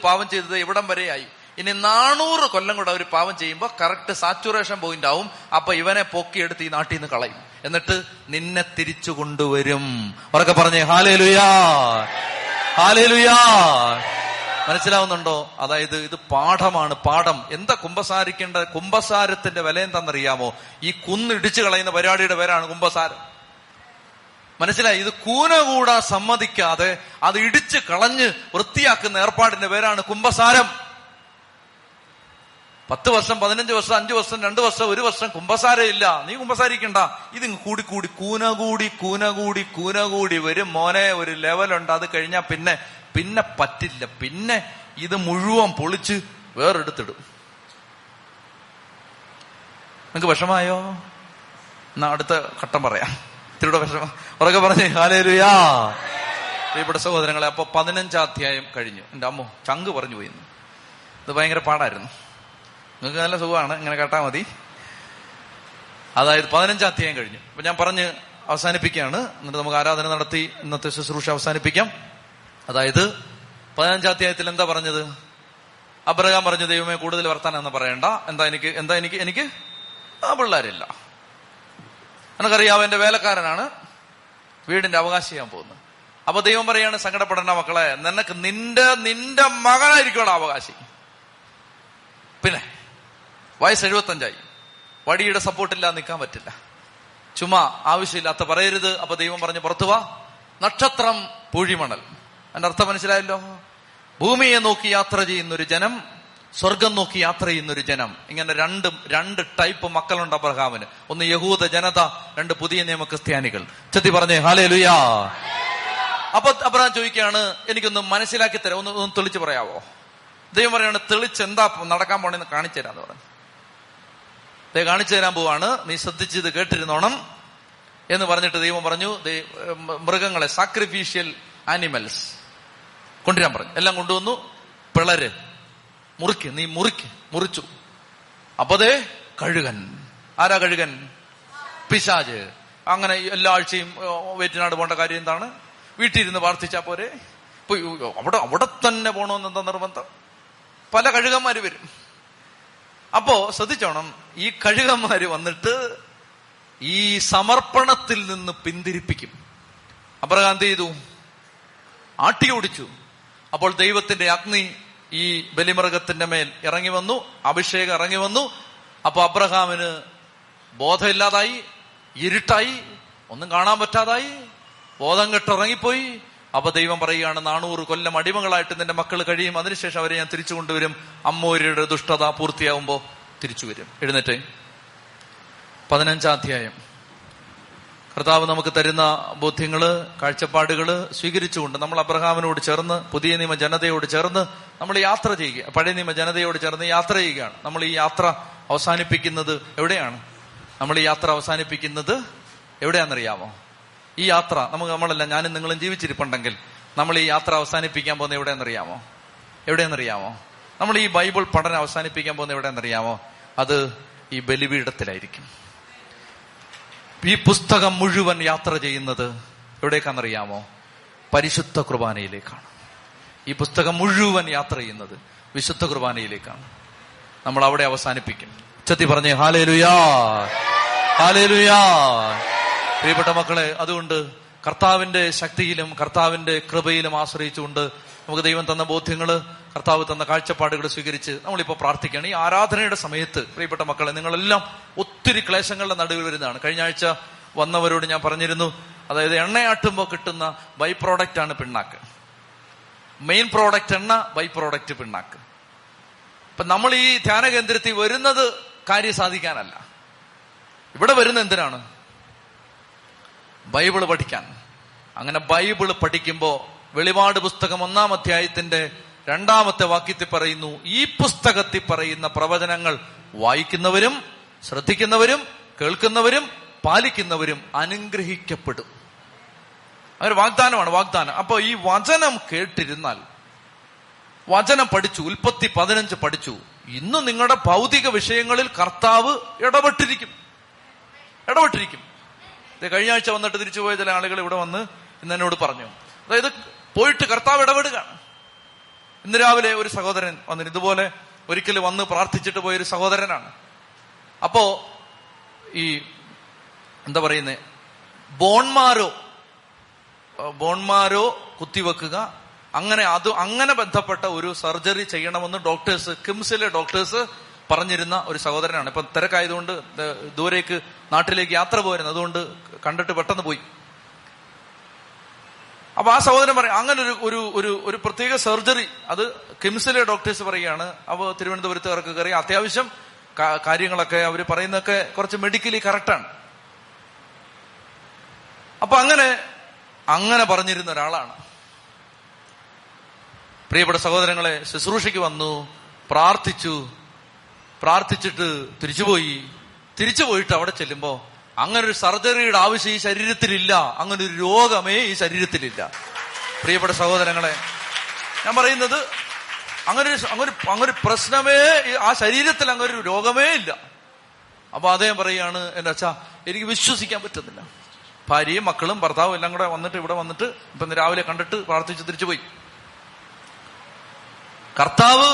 പാവം ചെയ്തത് എവിടം വരെയായി? ഇനി 400 കൊല്ലം കൂടെ അവർ പാവം ചെയ്യുമ്പോൾ കറക്റ്റ് സാച്ചുറേഷൻ പോയിന്റ് ആവും. അപ്പൊ ഇവനെ പൊക്കിയെടുത്ത് ഈ നാട്ടിൽ നിന്ന് കളയും, എന്നിട്ട് നിന്നെ തിരിച്ചു കൊണ്ടുവരും. അവരൊക്കെ പറഞ്ഞേ ഹല്ലേലൂയാ, ഹല്ലേലൂയാ. മനസ്സിലാവുന്നുണ്ടോ? അതായത് ഇത് പാഠമാണ്, പാഠം. എന്താ കുമ്പസാരിക്കേണ്ട? കുമ്പസാരത്തിന്റെ വില എന്താണെന്നറിയാമോ? ഈ കുന്നിടിച്ചു കളയുന്ന പരിപാടിയുടെ പേരാണ് കുമ്പസാരം. മനസ്സിലായി? ഇത് കൂനകൂടാ സമ്മതിക്കാതെ അത് ഇടിച്ചു കളഞ്ഞ് വൃത്തിയാക്കുന്ന ഏർപ്പാടിന്റെ പേരാണ് കുമ്പസാരം. 10 വർഷം, 15 വർഷം, 5 വർഷം, 2 വർഷം, 1 വർഷം കുമ്പസാരമില്ല. നീ കുമ്പസാരിക്കണ്ട. ഇത് കൂടി വരും മോനെ. ഒരു ലെവലുണ്ട്, അത് കഴിഞ്ഞാൽ പിന്നെ പറ്റില്ല. പിന്നെ ഇത് മുഴുവൻ പൊളിച്ച് വേറെടുത്തിടും. നിങ്ങക്ക് വിഷമായോ? എന്നാ അടുത്ത ഘട്ടം പറയാം. ഇത്തിരിയുടെ വിഷമം. ഉറക്കെ പറഞ്ഞേ ഹല്ലേലൂയാ. ഇവിടെ സഹോദരങ്ങളെ, അപ്പൊ 15-ാം അധ്യായം കഴിഞ്ഞു. എന്റെ അമ്മോ, ചങ്ക് പറഞ്ഞു പോയിരുന്നു. ഇത് ഭയങ്കര പാടായിരുന്നു. നിങ്ങൾക്ക് നല്ല സുഖമാണ്, ഇങ്ങനെ കേട്ടാൽ മതി. അതായത് 15-ാം അധ്യായം കഴിഞ്ഞു. അപ്പൊ ഞാൻ പറഞ്ഞ് അവസാനിപ്പിക്കുകയാണ്. എന്നിട്ട് നമുക്ക് ആരാധന നടത്തി ഇന്നത്തെ ശുശ്രൂഷ അവസാനിപ്പിക്കാം. അതായത് 15-ാം അധ്യായത്തിൽ എന്താ പറഞ്ഞത്? അബ്രഹാം പറഞ്ഞു, ദൈവമേ കൂടുതൽ വർത്താനെന്ന് പറയണ്ട. എനിക്ക് ആ പിള്ളേരില്ല. എനിക്കറിയാം, എന്റെ വേലക്കാരനാണ്, വീടിന്റെ അവകാശിയാൻ പോകുന്നത്. അപ്പൊ ദൈവം പറയാണ്, സങ്കടപ്പെടേണ്ട മക്കളെ, നിനക്ക് നിന്റെ മകനായിരിക്കും അവകാശി. പിന്നെ വയസ്സ് 75 വടിയുടെ സപ്പോർട്ടില്ല, നിൽക്കാൻ പറ്റില്ല, ചുമ്മാ ആവശ്യമില്ലാത്ത പറയരുത്. അപ്പൊ ദൈവം പറഞ്ഞു, പുറത്തുവാ, നക്ഷത്രം പൂഴിമണൽ. എന്റെ അർത്ഥം മനസ്സിലായല്ലോ? ഭൂമിയെ നോക്കി യാത്ര ചെയ്യുന്നൊരു ജനം, സ്വർഗം നോക്കി യാത്ര ചെയ്യുന്നൊരു ജനം. ഇങ്ങനെ രണ്ട് ടൈപ്പ് മക്കളുണ്ട് അബ്രഹാമിന്. ഒന്ന് യഹൂദ ജനത, 2 പുതിയ നിയമ ക്രിസ്ത്യാനികൾ. ചെത്തി പറഞ്ഞേ ഹല്ലേലൂയാ. അപ്പൊ അബ്രഹാം ചോദിക്കുകയാണ്, എനിക്കൊന്ന് മനസ്സിലാക്കി തരാം, ഒന്ന് തെളിച്ച് പറയാവോ? ദൈവം പറയാണ്, തെളിച്ച് എന്താ നടക്കാൻ പോണെന്ന് കാണിച്ചു തരാന്ന് പറഞ്ഞു. ദൈവം കാണിച്ചു തരാൻ പോവാണ്, നീ ശ്രദ്ധിച്ച് ഇത് കേട്ടിരുന്നോണം എന്ന് പറഞ്ഞിട്ട് ദൈവം പറഞ്ഞു, മൃഗങ്ങളെ, സാക്രിഫീഷ്യൽ ആനിമൽസ് കൊണ്ടുവരാൻ പറഞ്ഞു. എല്ലാം കൊണ്ടുവന്നു. പിളര് മുറിച്ചു. അപ്പതേ കഴുകൻ. ആരാ കഴുകൻ? പിശാച്. അങ്ങനെ എല്ലാ ആഴ്ചയും വേറ്റിനാട് പോകേണ്ട കാര്യം എന്താണ്? വീട്ടിലിരുന്ന് പ്രാർത്ഥിച്ചാ പോരെ? അവിടെ തന്നെ പോകണമെന്ന് എന്താ നിർബന്ധം? പല കഴുകന്മാര് വരും. അപ്പോ ശ്രദ്ധിച്ചോണം, ഈ കഴുകന്മാര് വന്നിട്ട് ഈ സമർപ്പണത്തിൽ നിന്ന് പിന്തിരിപ്പിക്കും. അബ്രഹാം എന്ത് ചെയ്തു? ആട്ടിയോടിച്ചു. അപ്പോൾ ദൈവത്തിന്റെ അഗ്നി ഈ ബലിമൃഗത്തിന്റെ മേൽ ഇറങ്ങി വന്നു, അഭിഷേകം ഇറങ്ങി വന്നു. അപ്പൊ അബ്രഹാമിന് ബോധമില്ലാതായി, ഇരുട്ടായി, ഒന്നും കാണാൻ പറ്റാതായി, ബോധം കെട്ടിറങ്ങിപ്പോയി. അപ്പൊ ദൈവം പറയുകയാണ്, 400 കൊല്ലം അടിമകളായിട്ട് നിന്റെ മക്കൾ കഴിയും, അതിനുശേഷം അവരെ ഞാൻ തിരിച്ചു കൊണ്ടുവരും. അമ്മൂരിയുടെ ദുഷ്ടത പൂർത്തിയാവുമ്പോ തിരിച്ചു വരും. എഴുന്നേറ്റ് 15-ാം അധ്യായം. കർത്താവ് നമുക്ക് തരുന്ന ബോധ്യങ്ങള്, കാഴ്ചപ്പാടുകള് സ്വീകരിച്ചുകൊണ്ട് നമ്മൾ അബ്രഹാമിനോട് ചേർന്ന്, പുതിയ നിയമ ജനതയോട് ചേർന്ന് നമ്മൾ യാത്ര ചെയ്യുക, പഴയ നിയമ ജനതയോട് ചേർന്ന് യാത്ര ചെയ്യുകയാണ്. നമ്മൾ ഈ യാത്ര അവസാനിപ്പിക്കുന്നത് എവിടെയാണ്? നമ്മൾ ഈ യാത്ര അവസാനിപ്പിക്കുന്നത് എവിടെയാണെന്നറിയാമോ? ഈ യാത്ര നമുക്ക്, നമ്മളല്ല ഞാനും നിങ്ങളും ജീവിച്ചിരിപ്പുണ്ടെങ്കിൽ നമ്മൾ ഈ യാത്ര അവസാനിപ്പിക്കാൻ പോകുന്ന എവിടെയെന്നറിയാമോ? എവിടെയെന്നറിയാമോ? നമ്മൾ ഈ ബൈബിൾ പഠനം അവസാനിപ്പിക്കാൻ പോകുന്ന എവിടെയെന്നറിയാമോ? അത് ഈ ബലിപീഠത്തിലായിരിക്കും. ഈ പുസ്തകം മുഴുവൻ യാത്ര ചെയ്യുന്നത് എവിടേക്കാണെന്നറിയാമോ? പരിശുദ്ധ കുർബാനയിലേക്കാണ്. ഈ പുസ്തകം മുഴുവൻ യാത്ര ചെയ്യുന്നത് വിശുദ്ധ കുർബാനയിലേക്കാണ്. നമ്മൾ അവിടെ അവസാനിപ്പിക്കും. ചത്തി പറഞ്ഞേ ഹല്ലേലൂയാ, ഹല്ലേലൂയാ. പ്രിയപ്പെട്ട മക്കളെ, അതുകൊണ്ട് കർത്താവിന്റെ ശക്തിയിലും കർത്താവിന്റെ കൃപയിലും ആശ്രയിച്ചുകൊണ്ട് നമുക്ക് ദൈവം തന്ന ബോധ്യങ്ങള്, കർത്താവ് തന്ന കാഴ്ചപ്പാടുകൾ സ്വീകരിച്ച് നമ്മളിപ്പോൾ പ്രാർത്ഥിക്കുകയാണ്. ഈ ആരാധനയുടെ സമയത്ത് പ്രിയപ്പെട്ട മക്കളെ, നിങ്ങളെല്ലാം ഒത്തിരി ക്ലേശങ്ങളുടെ നടുവിൽ വരുന്നതാണ്. കഴിഞ്ഞ ആഴ്ച വന്നവരോട് ഞാൻ പറഞ്ഞിരുന്നു, അതായത് എണ്ണയാട്ടുമ്പോൾ കിട്ടുന്ന ബൈ പ്രോഡക്റ്റ് ആണ് പിണ്ണാക്ക്. മെയിൻ പ്രോഡക്റ്റ് എണ്ണ, ബൈ പ്രോഡക്റ്റ് പിണ്ണാക്ക്. അപ്പൊ നമ്മൾ ഈ ധ്യാന കേന്ദ്രത്തിൽ വരുന്നത് കാര്യം സാധിക്കാനല്ല. ഇവിടെ വരുന്ന എന്തിനാണ്? ബൈബിള് പഠിക്കാൻ. അങ്ങനെ ബൈബിള് പഠിക്കുമ്പോൾ വെളിപാട് പുസ്തകം 1-ാം അധ്യായത്തിന്റെ 2-ാമത്തെ വാക്യത്തിൽ പറയുന്നു, ഈ പുസ്തകത്തിൽ പറയുന്ന പ്രവചനങ്ങൾ വായിക്കുന്നവരും ശ്രദ്ധിക്കുന്നവരും കേൾക്കുന്നവരും പാലിക്കുന്നവരും അനുഗ്രഹിക്കപ്പെടും. അവർ വാഗ്ദാനമാണ്, വാഗ്ദാനം. അപ്പൊ ഈ വചനം കേട്ടിരുന്നാൽ, വചനം പഠിച്ചു, 1 Corinthians 15 പഠിച്ചു, ഇന്ന് നിങ്ങളുടെ ഭൗതിക വിഷയങ്ങളിൽ കർത്താവ് ഇടപെട്ടിരിക്കും, ഇടപെട്ടിരിക്കും. കഴിഞ്ഞ ആഴ്ച വന്നിട്ട് തിരിച്ചുപോയ ചില ആളുകൾ ഇവിടെ വന്ന് ഇന്ന് എന്നോട് പറഞ്ഞു, അതായത് പോയിട്ട് കർത്താവ് ഇടപെടുകയാണ്. ഇന്ന് രാവിലെ ഒരു സഹോദരൻ വന്നിരുന്നു, ഇതുപോലെ ഒരിക്കൽ വന്ന് പ്രാർത്ഥിച്ചിട്ട് പോയൊരു സഹോദരനാണ്. അപ്പോ ഈ എന്താ പറയുന്നേ, ബോൺമാരോ കുത്തിവെക്കുക, അങ്ങനെ അങ്ങനെ ബന്ധപ്പെട്ട ഒരു സർജറി ചെയ്യണമെന്ന് ഡോക്ടേഴ്സ്, കിംസിലെ ഡോക്ടേഴ്സ് പറഞ്ഞിരുന്ന ഒരു സഹോദരനാണ്. ഇപ്പൊ തിരക്കായതുകൊണ്ട് ദൂരേക്ക് നാട്ടിലേക്ക് യാത്ര പോയിരുന്നു, അതുകൊണ്ട് കണ്ടിട്ട് പെട്ടെന്ന് പോയി. അപ്പൊ ആ സഹോദരൻ പറയും, അങ്ങനെ ഒരു ഒരു ഒരു പ്രത്യേക സർജറി, അത് കിംസിലെ ഡോക്ടേഴ്സ് പറയുകയാണ്. അപ്പൊ തിരുവനന്തപുരത്തുകാർക്ക് കയറി അത്യാവശ്യം കാര്യങ്ങളൊക്കെ അവർ പറയുന്നൊക്കെ കുറച്ച് മെഡിക്കലി കറക്റ്റാണ്. അപ്പൊ അങ്ങനെ പറഞ്ഞിരുന്ന ഒരാളാണ്. പ്രിയപ്പെട്ട സഹോദരങ്ങളെ, ശുശ്രൂഷയ്ക്ക് വന്നു, പ്രാർത്ഥിച്ചിട്ട് തിരിച്ചു പോയിട്ട് അവിടെ ചെല്ലുമ്പോ അങ്ങനൊരു സർജറിയുടെ ആവശ്യം ഈ ശരീരത്തിലില്ല, അങ്ങനൊരു രോഗമേ ഈ ശരീരത്തിലില്ല. പ്രിയപ്പെട്ട സഹോദരങ്ങളെ, ഞാൻ പറയുന്നത് അങ്ങനൊരു പ്രശ്നമേ ആ ശരീരത്തിൽ, അങ്ങനൊരു രോഗമേ ഇല്ല. അപ്പൊ അദ്ദേഹം പറയുകയാണ്, എന്റെ അച്ഛാ എനിക്ക് വിശ്വസിക്കാൻ പറ്റുന്നില്ല. ഭാര്യയും മക്കളും ഭർത്താവും എല്ലാം കൂടെ വന്നിട്ട് ഇവിടെ വന്നിട്ട് ഇപ്പൊ രാവിലെ കണ്ടിട്ട് പ്രാർത്ഥിച്ച് തിരിച്ചുപോയി. കർത്താവ്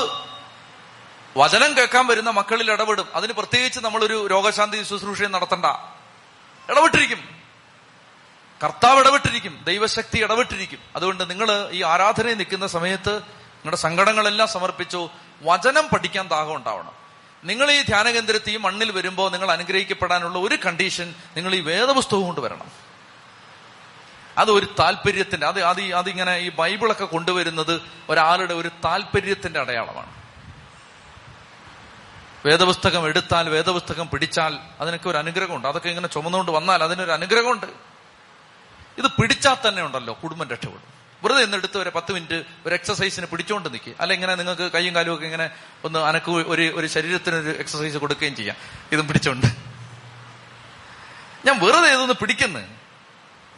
വചനം കേൾക്കാൻ വരുന്ന മക്കളിൽ ഇടപെടും. അതിന് പ്രത്യേകിച്ച് നമ്മളൊരു രോഗശാന്തി ശുശ്രൂഷയും നടത്തണ്ട, ഇടപെട്ടിരിക്കും കർത്താവ്, ഇടപെട്ടിരിക്കും ദൈവശക്തി, ഇടപെട്ടിരിക്കും. അതുകൊണ്ട് നിങ്ങൾ ഈ ആരാധനയിൽ നിൽക്കുന്ന സമയത്ത് നിങ്ങളുടെ സങ്കടങ്ങളെല്ലാം സമർപ്പിച്ചു, വചനം പഠിക്കാൻ ദാഹം ഉണ്ടാവണം. നിങ്ങൾ ഈ ധ്യാന കേന്ദ്രത്തിൽ ഈ മണ്ണിൽ വരുമ്പോൾ നിങ്ങൾ അനുഗ്രഹിക്കപ്പെടാനുള്ള ഒരു കണ്ടീഷൻ, നിങ്ങൾ ഈ വേദപുസ്തകം കൊണ്ടുവരണം. അത് ഒരു താല്പര്യത്തിന്റെ, അതിങ്ങനെ ഈ ബൈബിളൊക്കെ കൊണ്ടുവരുന്നത് ഒരാളുടെ ഒരു താല്പര്യത്തിന്റെ അടയാളമാണ്. വേദപുസ്തകം എടുത്താൽ, വേദപുസ്തകം പിടിച്ചാൽ അതിനൊക്കെ ഒരു അനുഗ്രഹമുണ്ട്. അതൊക്കെ ഇങ്ങനെ ചുമന്നുകൊണ്ട് വന്നാൽ അതിനൊരു അനുഗ്രഹമുണ്ട്. ഇത് പിടിച്ചാൽ തന്നെ ഉണ്ടല്ലോ കുടുംബം രക്ഷപ്പെടും. വെറുതെ ഇന്നെടുത്ത് ഒരു 10 minutes ഒരു എക്സസൈസിന് പിടിച്ചുകൊണ്ട് നിൽക്കുക. അല്ല ഇങ്ങനെ നിങ്ങൾക്ക് കൈയും കാലും ഒക്കെ ഇങ്ങനെ ഒന്ന് അനക്ക്, ഒരു ശരീരത്തിനൊരു എക്സസൈസ് കൊടുക്കുകയും ചെയ്യാം. ഇതും പിടിച്ചോണ്ട് ഞാൻ വെറുതെ ഇതൊന്ന് പിടിക്കുന്നു,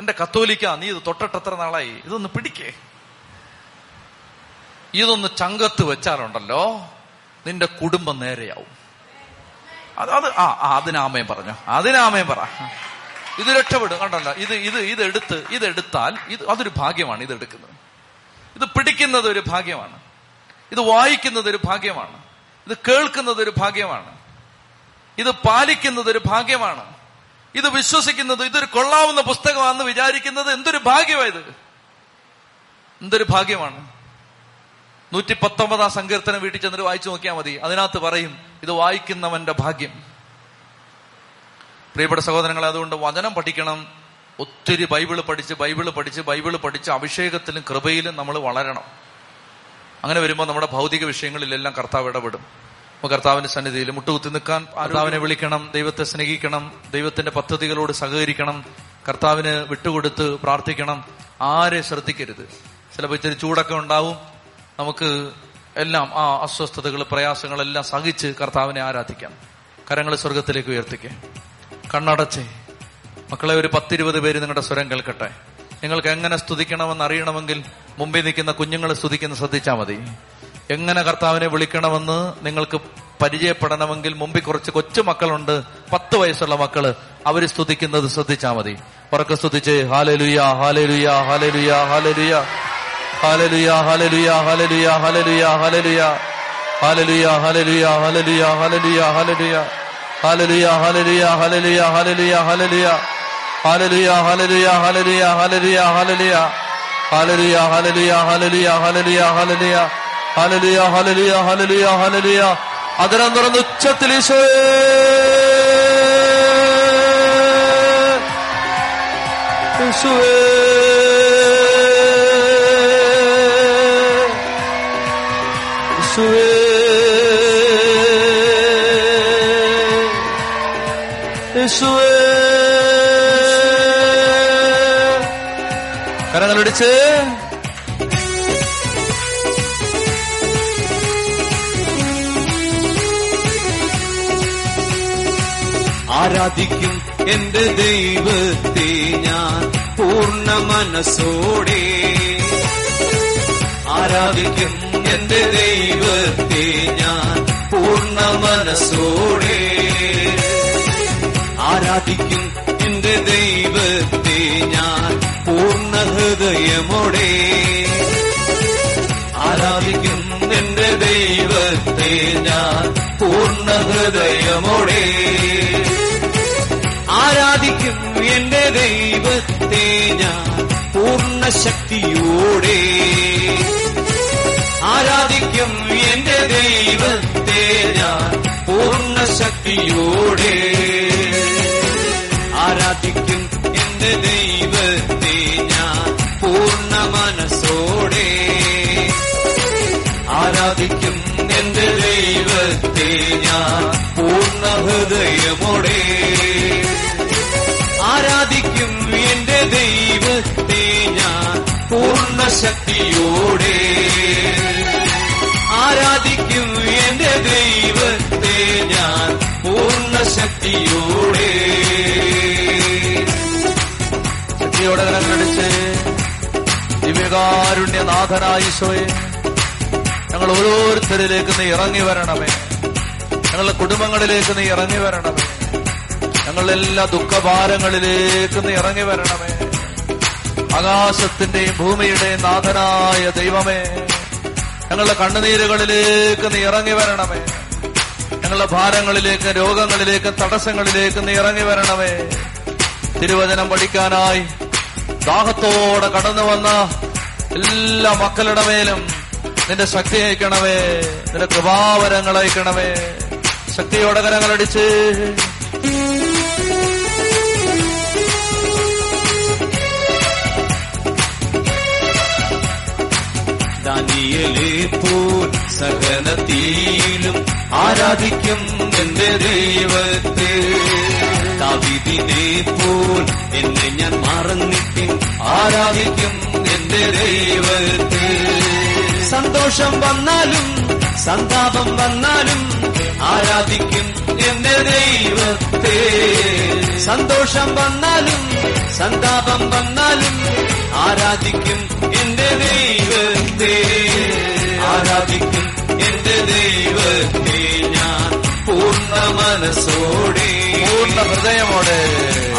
എന്റെ കത്തോലിക്ക നീ ഇത് തൊട്ടട്ടത്ര നാളായി, ഇതൊന്ന് പിടിക്കേ, ഇതൊന്ന് ചങ്കത്ത് വെച്ചാലുണ്ടല്ലോ നിന്റെ കുടുംബം നേരെയാവും. അതിനാമയം പറഞ്ഞോ, അതിനാമയം പറ. ഇത് രക്ഷപ്പെടും. കണ്ടല്ലോ, ഇതെടുത്താൽ അതൊരു ഭാഗ്യമാണ്. ഇതെടുക്കുന്നത്, ഇത് പിടിക്കുന്നത് ഒരു ഭാഗ്യമാണ്. ഇത് വായിക്കുന്നത് ഒരു ഭാഗ്യമാണ്. ഇത് കേൾക്കുന്നത് ഒരു ഭാഗ്യമാണ്. ഇത് പാലിക്കുന്നത് ഒരു ഭാഗ്യമാണ്. ഇത് വിശ്വസിക്കുന്നത്, ഇതൊരു കൊള്ളാവുന്ന പുസ്തകമാണെന്ന് വിചാരിക്കുന്നത് എന്തൊരു ഭാഗ്യമായത്. എന്തൊരു ഭാഗ്യമാണ്. 119 സങ്കീർത്തനം വീട്ടിൽ ചെന്നിട്ട് വായിച്ചു നോക്കിയാൽ മതി. അതിനകത്ത് പറയും ഇത് വായിക്കുന്നവന്റെ ഭാഗ്യം. പ്രിയപ്പെട്ട സഹോദരങ്ങളെ, അതുകൊണ്ട് വചനം പഠിക്കണം. ഒത്തിരി ബൈബിള് പഠിച്ച് അഭിഷേകത്തിലും കൃപയിലും നമ്മൾ വളരണം. അങ്ങനെ വരുമ്പോൾ നമ്മുടെ ഭൗതിക വിഷയങ്ങളിലെല്ലാം കർത്താവ് ഇടപെടും. കർത്താവിന്റെ സന്നിധിയിൽ മുട്ടുകുത്തി നിൽക്കാൻ കർത്താവിനെ വിളിക്കണം, ദൈവത്തെ സ്നേഹിക്കണം, ദൈവത്തിന്റെ പദ്ധതികളോട് സഹകരിക്കണം, കർത്താവിന് വിട്ടുകൊടുത്ത് പ്രാർത്ഥിക്കണം. ആരെ ശ്രദ്ധിക്കരുത്. ചിലപ്പോൾ ഇത്തിരി ചൂടൊക്കെ ഉണ്ടാവും, നമുക്ക് എല്ലാം ആ അസ്വസ്ഥതകൾ പ്രയാസങ്ങളെല്ലാം സഹിച്ച് കർത്താവിനെ ആരാധിക്കാം. കരങ്ങൾ സ്വർഗത്തിലേക്ക് ഉയർത്തിക്കേ, കണ്ണടച്ചേ. മക്കളെ, ഒരു 10-20 പേര് നിങ്ങളുടെ സ്വരം കേൾക്കട്ടെ. നിങ്ങൾക്ക് എങ്ങനെ സ്തുതിക്കണമെന്ന് അറിയണമെങ്കിൽ മുമ്പിൽ നിൽക്കുന്ന കുഞ്ഞുങ്ങൾ സ്തുതിക്കുന്ന ശ്രദ്ധിച്ചാൽ മതി. എങ്ങനെ കർത്താവിനെ വിളിക്കണമെന്ന് നിങ്ങൾക്ക് പരിചയപ്പെടണമെങ്കിൽ മുമ്പിൽ കുറച്ച് കൊച്ചു മക്കളുണ്ട്, 10 വയസ്സുള്ള മക്കള്. അവര് സ്തുതിക്കുന്നത് ശ്രദ്ധിച്ചാൽ മതി. ഉറക്കെ സ്തുതിച്ച് hallelujah hallelujah hallelujah hallelujah hallelujah hallelujah hallelujah hallelujah hallelujah hallelujah hallelujah hallelujah hallelujah hallelujah hallelujah hallelujah hallelujah hallelujah hallelujah hallelujah hallelujah hallelujah hallelujah hallelujah hallelujah hallelujah hallelujah hallelujah hallelujah hallelujah hallelujah. അതിരം തുറന്ന് ഉച്ചത്തിൽ ഈശോയേ, ഈശോയേ, ഈശോയേ, ഈശോയേ. കരങ്ങളിടിച്ച് ആരാധിക്കും എന്റെ ദൈവത്തെ ഞാൻ പൂർണ്ണ മനസ്സോടെ. ആരാധിക്കും എന്റെ ദൈവത്തെ ഞാൻ പൂർണ്ണ മനസ്സോടെ. ആരാധിക്കും എന്റെ ദൈവത്തെ ഞാൻ പൂർണ്ണ ഹൃദയമോടെ. ആരാധിക്കും എന്റെ ദൈവത്തെ ഞാൻ പൂർണ്ണ ഹൃദയമോടെ. ആരാധിക്കും എന്റെ ദൈവത്തെ ഞാൻ പൂർണ്ണ ശക്തിയോടെ. ആരാധിക്കും എന്റെ ദൈവത്തെ ഞാൻ പൂർണ്ണ ശക്തിയോടെ. ആരാധിക്കും എന്റെ ദൈവത്തെ ഞാൻ പൂർണ്ണ മനസ്സോടെ. ആരാധിക്കും എന്റെ ദൈവത്തെ ഞാൻ പൂർണ്ണ ഹൃദയമോടെ. ആരാധിക്കും എന്റെ ദൈവത്തെ ഞാൻ പൂർണ്ണ ശക്തിയോടെ. ആരാധിക്കും എന്റെ ദൈവത്തെ ഞാൻ പൂർണ്ണ ശക്തിയോടെ. ശക്തിയോടെ കരങ്ങളടിച്ച് ദിവ്യകാരുണ്യനാഥനായ ഈശോയെ, ഞങ്ങൾ ഓരോരുത്തരിലേക്ക് നീ ഇറങ്ങി വരണമേ. ഞങ്ങളുടെ കുടുംബങ്ങളിലേക്ക് നീ ഇറങ്ങി വരണമേ. ഞങ്ങളുടെ എല്ലാ ദുഃഖഭാരങ്ങളിലേക്ക് നീ ഇറങ്ങി വരണമേ. ആകാശത്തിന്റെയും ഭൂമിയുടെയും നാഥനായ ദൈവമേ, ഞങ്ങളുടെ കണ്ണുനീരുകളിലേക്ക് നീ ഇറങ്ങി വരണമേ. ഞങ്ങളുടെ ഭാരങ്ങളിലേക്ക്, രോഗങ്ങളിലേക്ക്, തടസ്സങ്ങളിലേക്ക് നീ ഇറങ്ങി വരണമേ. തിരുവചനം പഠിക്കാനായി ദാഹത്തോടെ കടന്നു വന്ന എല്ലാ മക്കളുടെ മേലും നിന്റെ ശക്തി അയക്കണമേ, നിന്റെ കൃപാവരങ്ങൾ അയക്കണമേ. ശക്തിയോടെ കരങ്ങളടിച്ച് ദാനിയേലേ പോൽ സകലത്തിലും ആരാധിക്കും എന്റെ ദൈവത്തെ. ദാവീദിനെ പോൽ എന്നെ ഞാൻ മറന്നിട്ടും ആരാധിക്കും എന്റെ ദൈവത്തെ. സന്തോഷം വന്നാലും സന്താപം വന്നാലും ആരാധിക്കും എന്റെ ദൈവത്തെ. സന്തോഷം വന്നാലും സന്താപം വന്നാലും ആരാധിക്കും എന്റെ ദൈവത്തെ. ആരാധിക്കും എന്റെ ദൈവത്തെ ഞാൻ പൂർണ്ണ മനസ്സോടെ, പൂർണ്ണ ഹൃദയമോടെ.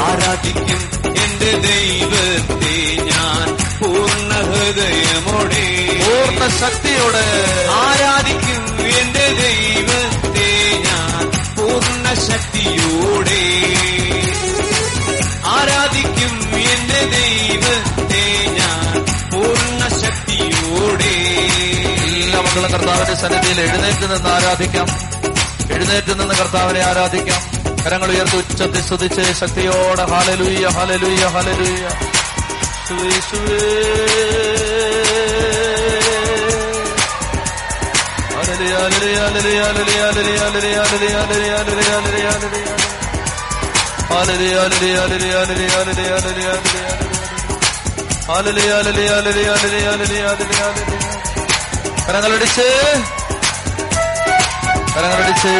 ആരാധിക്കും എന്റെ ദൈവത്തെ ഞാൻ പൂർണ്ണ ഹൃദയമോടെ, പൂർണ്ണ ശക്തിയോടെ. ആരാധിക്കും എന്റെ ദൈവത്തെ ഞാൻ പൂർണ്ണ ശക്തിയോടെ. ആരാധിക്കും എന്റെ ദൈവത്തെ ഞാൻ പൂർണ്ണ ശക്തി കർത്താവിന്റെ സന്നിധിയിൽ എഴുന്നേറ്റ് നിന്ന് ആരാധിക്കാം. എഴുന്നേറ്റ് നിന്ന് കർത്താവിനെ ആരാധിക്കാം. കരങ്ങൾ ഉയർത്തി ഉച്ചത്തിൽ സ്തുതിച്ച് ശക്തിയോടെ ഹല്ലേലൂയ ഹല്ലേലൂയ ഹല്ലേലൂയ. കരങ്ങളടിച്ച് കരങ്ങളടിച്ച്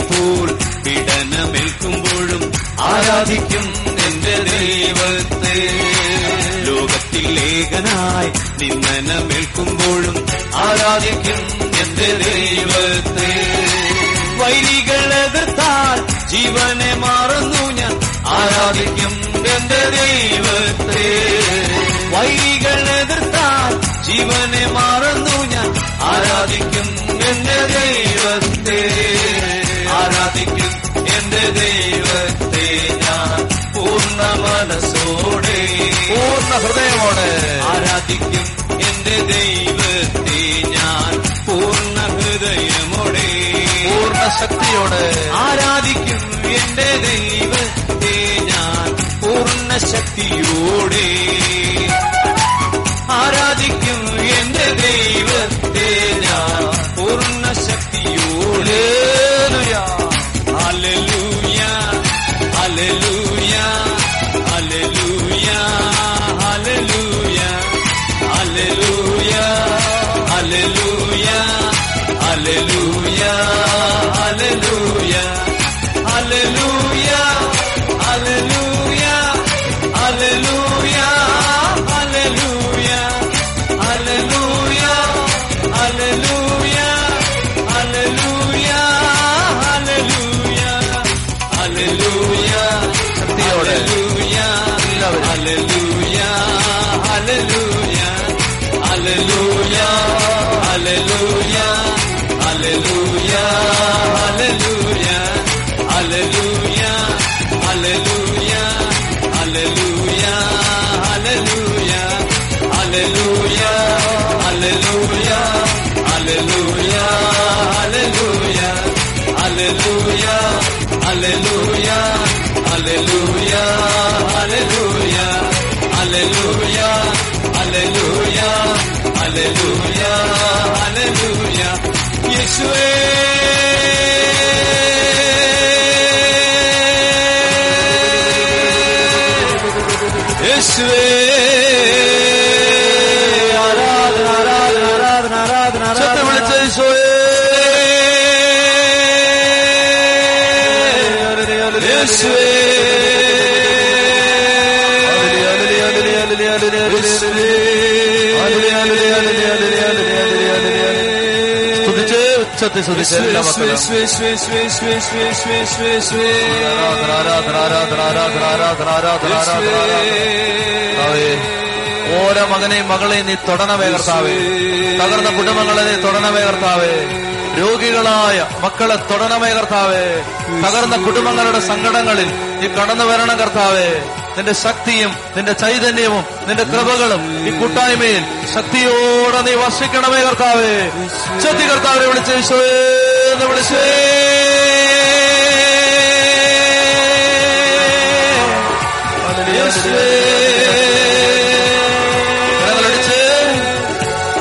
പ്പോൾ പീഡനമേൽക്കുമ്പോഴും ആരാധിക്കും എന്റെ ദൈവത്തെ. ലോകത്തിൽ ഏകനായി നിന്ദനമേൽക്കുമ്പോഴും ആരാധിക്കും എന്റെ ദൈവത്തെ. വൈരികളെതിർത്താൽ ജീവനെ മറന്നു ഞാൻ ആരാധിക്കും എന്റെ ദൈവത്തെ. വൈരികളെതിർത്താൽ ജീവനെ മറന്നു ഞാൻ ആരാധിക്കും എന്റെ ദൈവത്തെ. ആരാധിക്കും എന്റെ ദൈവത്തെ ഞാൻ പൂർണ്ണ മനസ്സോടെ പൂർണ്ണ ഹൃദയത്തോടെ. ആരാധിക്കും എന്റെ ദൈവത്തെ ഞാൻ പൂർണ്ണ ഹൃദയമോടെ പൂർണ്ണ ശക്തിയോടെ. ആരാധിക്കും എന്റെ ദൈവത്തെ ഞാൻ പൂർണ്ണ ശക്തിയോടെ. ആരാധിക്കും എന്റെ ദൈവത്തെ ഞാൻ പൂർണ്ണ ശക്തിയോടെ. Hallelujah hallelujah hallelujah hallelujah hallelujah hallelujah hallelujah hallelujah hallelujah hallelujah ഹല്ലേലൂയ. ഓരോ മകനെയും മകളെയും നീ തൊടണമേ കർത്താവേ. തകർന്ന കുടുംബങ്ങളെ നീ തൊടണമേ കർത്താവേ. രോഗികളായ മക്കളെ തൊടണമേ കർത്താവേ. തകർന്ന കുടുംബങ്ങളുടെ സങ്കടങ്ങളിൽ നീ കടന്നു വരണം കർത്താവേ. നിന്റെ ശക്തിയും നിന്റെ ചൈതന്യവും നിന്റെ കൃപകളും ഈ കൂട്ടായ്മയിൽ ശക്തിയോടെ നീ വർഷിക്കണമേ കർത്താവേ. ശക്തി കർത്താവിനെ വിളിച്ച് ഈശോയെ വിളിച്ചേ. കരങ്ങളടിച്ച്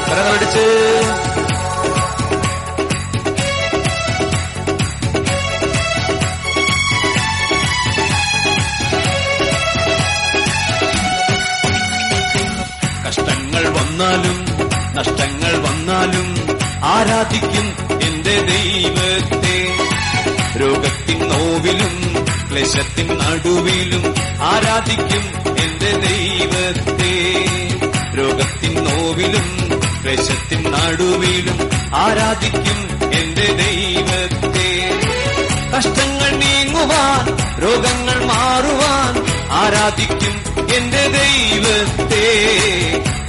കരങ്ങളടിച്ച് കഷ്ടങ്ങൾ വന്നാലും നഷ്ടങ്ങൾ വന്നാലും ആരാധിക്കും എന്റെ ദൈവത്തെ. രോഗത്തിൻ നോവിലും ക്ലേശത്തിൻ നടുവിലും ആരാധിക്കും എന്റെ ദൈവത്തെ. രോഗത്തിൻ നോവിലും ക്ലേശത്തിൻ നടുവിലും ആരാധിക്കും എന്റെ ദൈവത്തെ. കഷ്ടങ്ങൾ നീങ്ങുവാൻ രോഗങ്ങൾ മാറുവാൻ ആരാധിക്കും എന്റെ ദൈവത്തെ.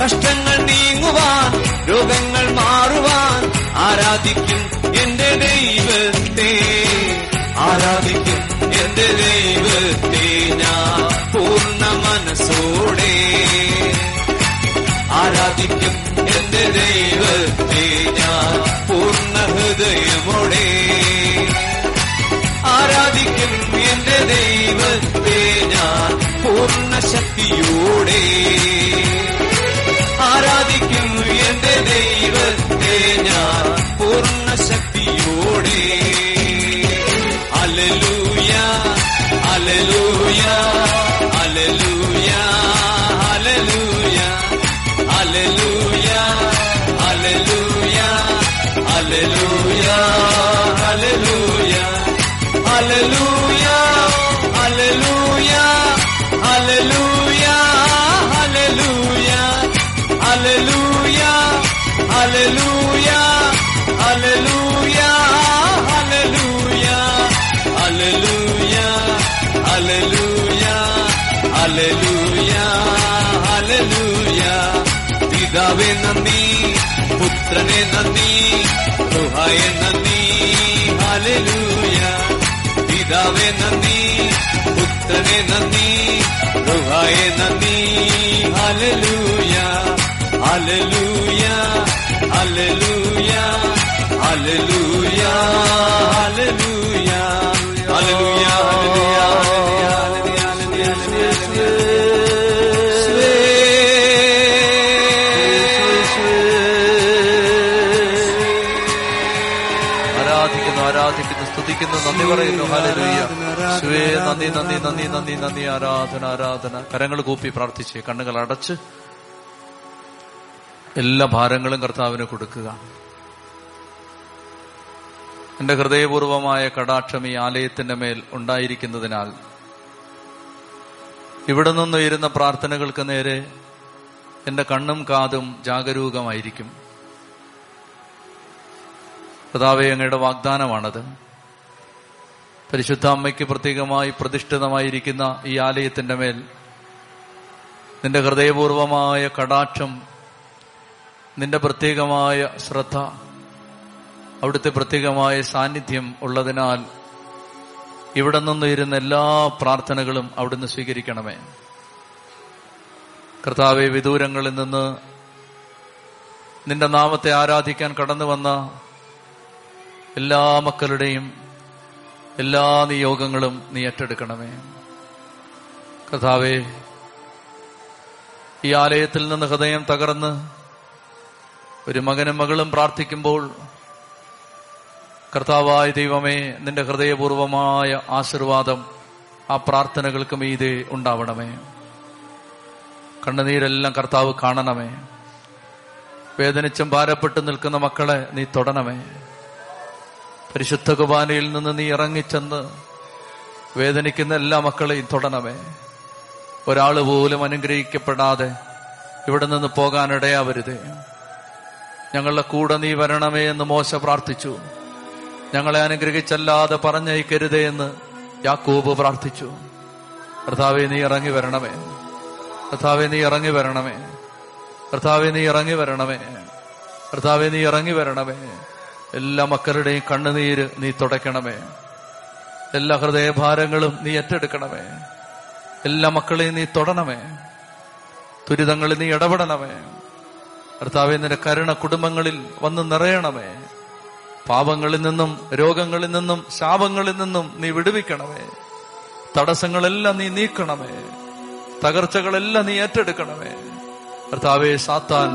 കഷ്ടങ്ങൾ നീങ്ങുവാൻ രോഗങ്ങൾ മാറുവാൻ ആരാധിക്കും ആരാധിക്കും എന്റെ ദൈവത്തെ, ആരാധിക്കും എന്റെ ദൈവത്തെ ഞാൻ പൂർണ്ണ മനസ്സോടെ, ആരാധിക്കും എന്റെ ദൈവത്തെ ഞാൻ പൂർണ്ണ ഹൃദയമോടെ, ആരാധിക്കും എന്റെ ദൈവത്തെ ഞാൻ പൂർണ്ണ ശക്തിയോടെ, ആരാധിക്കും എന്റെ ദൈവത്തെ ഞാൻ പൂർണ്ണ ശക്തിയോടെ. Hallelujah, hallelujah, hallelujah, hallelujah, hallelujah, hallelujah, hallelujah, hallelujah, hallelujah, hallelujah, hallelujah, hallelujah, hallelujah, hallelujah, hallelujah, hallelujah, hallelujah, hallelujah, hallelujah, ഹല്ലേലൂയ. പിതാവേ നന്ദി, പുത്രനെ നന്ദി, റുഹായെ നന്ദി, ഹല്ലേലൂയ. പിതാവേ നന്ദി, പുത്രനെ നന്ദി, റുഹായെ നന്ദി, ഹല്ലേലൂയ, ഹല്ലേലൂയ, ഹല്ലേലൂയ, ഹല്ലേലൂയ, ഹല്ലേലൂയ, ഹല്ലേലൂയ, ആരാധിക്കുന്നു, ആരാധിക്കുന്നു, സ്തുതിക്കുന്നു, നന്ദി പറയുന്നു, ഹല്ലേലൂയ. ശിവേ നന്ദി, നന്ദി, നന്ദി, നന്ദി, നന്ദി, ആരാധന, ആരാധന. കരങ്ങൾ കൂപ്പി പ്രാർത്ഥിച്ച്, കണ്ണുകൾ അടച്ച് എല്ലാ ഭാരങ്ങളും കർത്താവിന് കൊടുക്കുക. എന്റെ ഹൃദയപൂർവമായ കടാക്ഷം ഈ ആലയത്തിന്റെ മേൽ ഉണ്ടായിരിക്കുന്നതിനാൽ ഇവിടെ നിന്നുയരുന്ന പ്രാർത്ഥനകൾക്ക് നേരെ എന്റെ കണ്ണും കാതും ജാഗരൂകമായിരിക്കും. കർത്താവേ, അങ്ങയുടെ വാഗ്ദാനമാണത്. പരിശുദ്ധ അമ്മയ്ക്ക് പ്രത്യേകമായി പ്രതിഷ്ഠിതമായിരിക്കുന്ന ഈ ആലയത്തിന്റെ മേൽ നിന്റെ ഹൃദയപൂർവമായ കടാക്ഷം, നിന്റെ പ്രത്യേകമായ ശ്രദ്ധ, അവിടുത്തെ പ്രത്യേകമായ സാന്നിധ്യം ഉള്ളതിനാൽ ഇവിടെ നിന്നിരുന്ന എല്ലാ പ്രാർത്ഥനകളും അവിടുന്ന് സ്വീകരിക്കണമേ. കർത്താവെ, വിദൂരങ്ങളിൽ നിന്ന് നിന്റെ നാമത്തെ ആരാധിക്കാൻ കടന്നു വന്ന എല്ലാ മക്കളുടെയും എല്ലാ നിയോഗങ്ങളും നീ ഏറ്റെടുക്കണമേ. കർത്താവെ, ഈ ആലയത്തിൽ നിന്ന് ഹൃദയം തകർന്ന് ഒരു മകനും മകളും പ്രാർത്ഥിക്കുമ്പോൾ കർത്താവായ ദൈവമേ, നിന്റെ ഹൃദയപൂർവമായ ആശീർവാദം ആ പ്രാർത്ഥനകൾക്ക് മീതെ ഉണ്ടാവണമേ. കണ്ണുനീരെല്ലാം കർത്താവ് കാണണമേ. വേദനിച്ചും ഭാരപ്പെട്ട് നിൽക്കുന്ന മക്കളെ നീ തൊടണമേ. പരിശുദ്ധ കുർബാനയിൽ നിന്ന് നീ ഇറങ്ങിച്ചെന്ന് വേദനിക്കുന്ന എല്ലാ മക്കളെയും തൊടണമേ. ഒരാൾ പോലും അനുഗ്രഹിക്കപ്പെടാതെ ഇവിടെ നിന്ന് പോകാനിടയാവരുതേ. ഞങ്ങളുടെ കൂടെ നീ വരണമേ എന്ന് മോശ പ്രാർത്ഥിച്ചു. ഞങ്ങളെ അനുഗ്രഹിച്ചല്ലാതെ പറഞ്ഞയക്കരുതേ എന്ന് യാക്കോബ് പ്രാർത്ഥിച്ചു. കർത്താവേ, നീ ഇറങ്ങി വരണമേ. കർത്താവേ, നീ ഇറങ്ങി വരണമേ. കർത്താവേ, നീ ഇറങ്ങി വരണമേ. കർത്താവേ, നീ ഇറങ്ങി വരണമേ. എല്ലാ മക്കളുടെയും കണ്ണുനീര് നീ തുടയ്ക്കണമേ. എല്ലാ ഹൃദയഭാരങ്ങളും നീ ഏറ്റെടുക്കണമേ. എല്ലാ മക്കളെയും നീ തൊടണമേ. ദുരിതങ്ങളിൽ നീ ഇടപെടണമേ. കർത്താവേ, നിന്റെ കരുണ കുടുംബങ്ങളിൽ വന്ന് നിറയണമേ. പാപങ്ങളിൽ നിന്നും രോഗങ്ങളിൽ നിന്നും ശാപങ്ങളിൽ നിന്നും നീ വിടുവിക്കണമേ. തടസ്സങ്ങളെല്ലാം നീ നീക്കണമേ. തകർച്ചകളെല്ലാം നീ ഏറ്റെടുക്കണമേ. കർത്താവേ, സാത്താൻ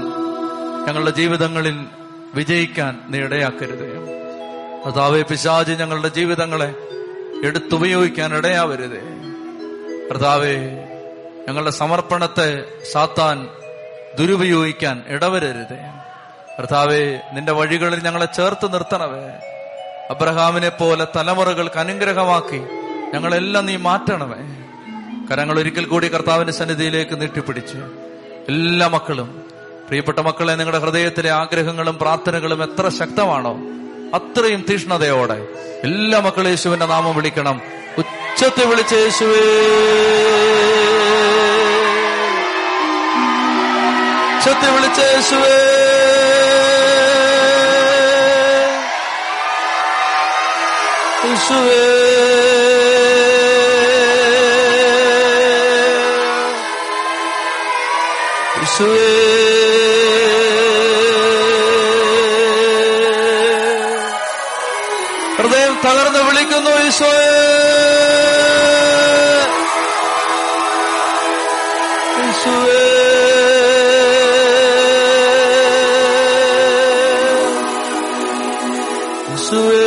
ഞങ്ങളുടെ ജീവിതങ്ങളിൽ വിജയിക്കാൻ നീ ഇടയാക്കരുതേ. കർത്താവേ, പിശാചി ഞങ്ങളുടെ ജീവിതങ്ങളെ എടുത്തുപയോഗിക്കാൻ ഇടയാവരുതേ. കർത്താവേ, ഞങ്ങളുടെ സമർപ്പണത്തെ സാത്താൻ ദുരുപയോഗിക്കാൻ ഇടവരരുതേ. കർത്താവേ, നിന്റെ വഴികളിൽ ഞങ്ങളെ ചേർത്ത് നിർത്തണമേ. അബ്രഹാമിനെ പോലെ തലമുറകൾക്ക് അനുഗ്രഹമാക്കി ഞങ്ങളെല്ലാം നീ മാറ്റണമേ. കരങ്ങൾ ഒരിക്കൽ കൂടി കർത്താവിന്റെ സന്നിധിയിലേക്ക് നീട്ടിപ്പിടിച്ച് എല്ലാ മക്കളും, പ്രിയപ്പെട്ട മക്കളെ, നിങ്ങളുടെ ഹൃദയത്തിലെ ആഗ്രഹങ്ങളും പ്രാർത്ഥനകളും എത്ര ശക്തമാണോ അത്രയും തീഷ്ണതയോടെ എല്ലാ മക്കളും യേശുവിന്റെ നാമം വിളിക്കണം. ഉച്ചത്തിൽ വിളിച്ച യേശുവേ, വിളിച്ചേശുവേ, ഹൃദയം തകർന്ന് വിളിക്കുന്നു ഈശോയെ, ഈശോയെ, ഈശോയെ.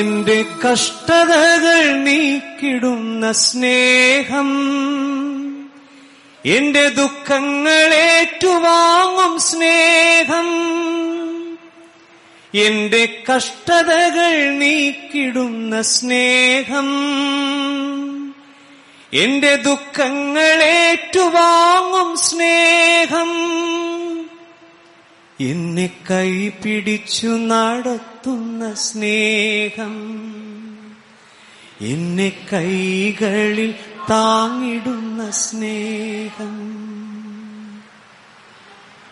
എന്റെ കഷ്ടതകൾ നീക്കിടുന്ന സ്നേഹം, എന്റെ ദുഃഖങ്ങളേറ്റുവാങ്ങും സ്നേഹം, എന്റെ കഷ്ടതകൾ നീക്കിടുന്ന സ്നേഹം, എന്റെ ദുഃഖങ്ങളേറ്റുവാങ്ങും സ്നേഹം, എന്നെ കൈപിടിച്ചു നടത്തുന്ന സ്നേഹം, എന്നെ കൈകളിൽ താങ്ങിടുന്ന സ്നേഹം.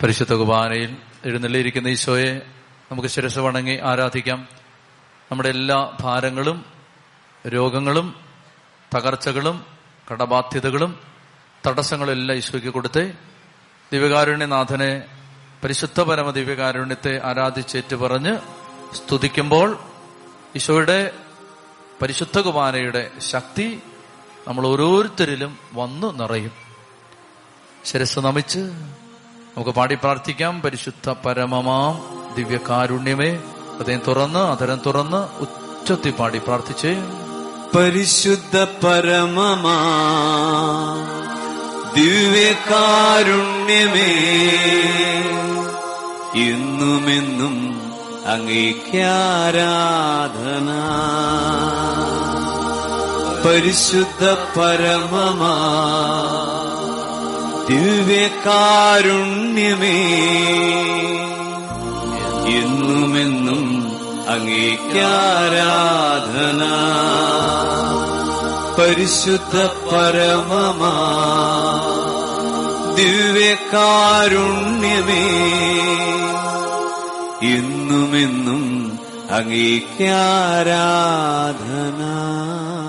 പരിശുദ്ധ കുർബാനയിൽ എഴുന്നള്ളിയിരിക്കുന്ന ഈശോയെ നമുക്ക് ശിരസ് വണങ്ങി ആരാധിക്കാം. നമ്മുടെ എല്ലാ ഭാരങ്ങളും രോഗങ്ങളും തകർച്ചകളും കടബാധ്യതകളും തടസ്സങ്ങളെല്ലാം ഈശോയ്ക്ക് കൊടുത്ത് ദിവ്യകാരുണ്യനാഥനെ, പരിശുദ്ധ പരമ ദിവ്യകാരുണ്യത്തെ ആരാധിച്ചേറ്റു പറഞ്ഞ് സ്തുതിക്കുമ്പോൾ ഈശോയുടെ പരിശുദ്ധ കുർബാനയുടെ ശക്തി നമ്മൾ ഓരോരുത്തരിലും വന്നു നിറയും. ശിരസ് നമിച്ച് നമുക്ക് പാടി പ്രാർത്ഥിക്കാം. പരിശുദ്ധ പരമമാം ദിവ്യകാരുണ്യമേ, ഹൃദയം തുറന്ന് അധരം തുറന്ന് ഉച്ചത്തിൽ പാടി പ്രാർത്ഥിച്ച്, പരിശുദ്ധ പരമമാം ദിവ്യകാരുണ്യമേ, എന്നുമെന്നും അങ്ങേക്ക് ആരാധന. പരിശുദ്ധ പരമമാ ദിവ്യകാരുണ്യമേ, എന്നുമെന്നും അങ്ങേക്ക് ആരാധന. പരിശുദ്ധ പരമമാ ദിവ്യകാരുണ്യമേ, എന്നുമെന്നും അങ്ങേക്ക് ആരാധന.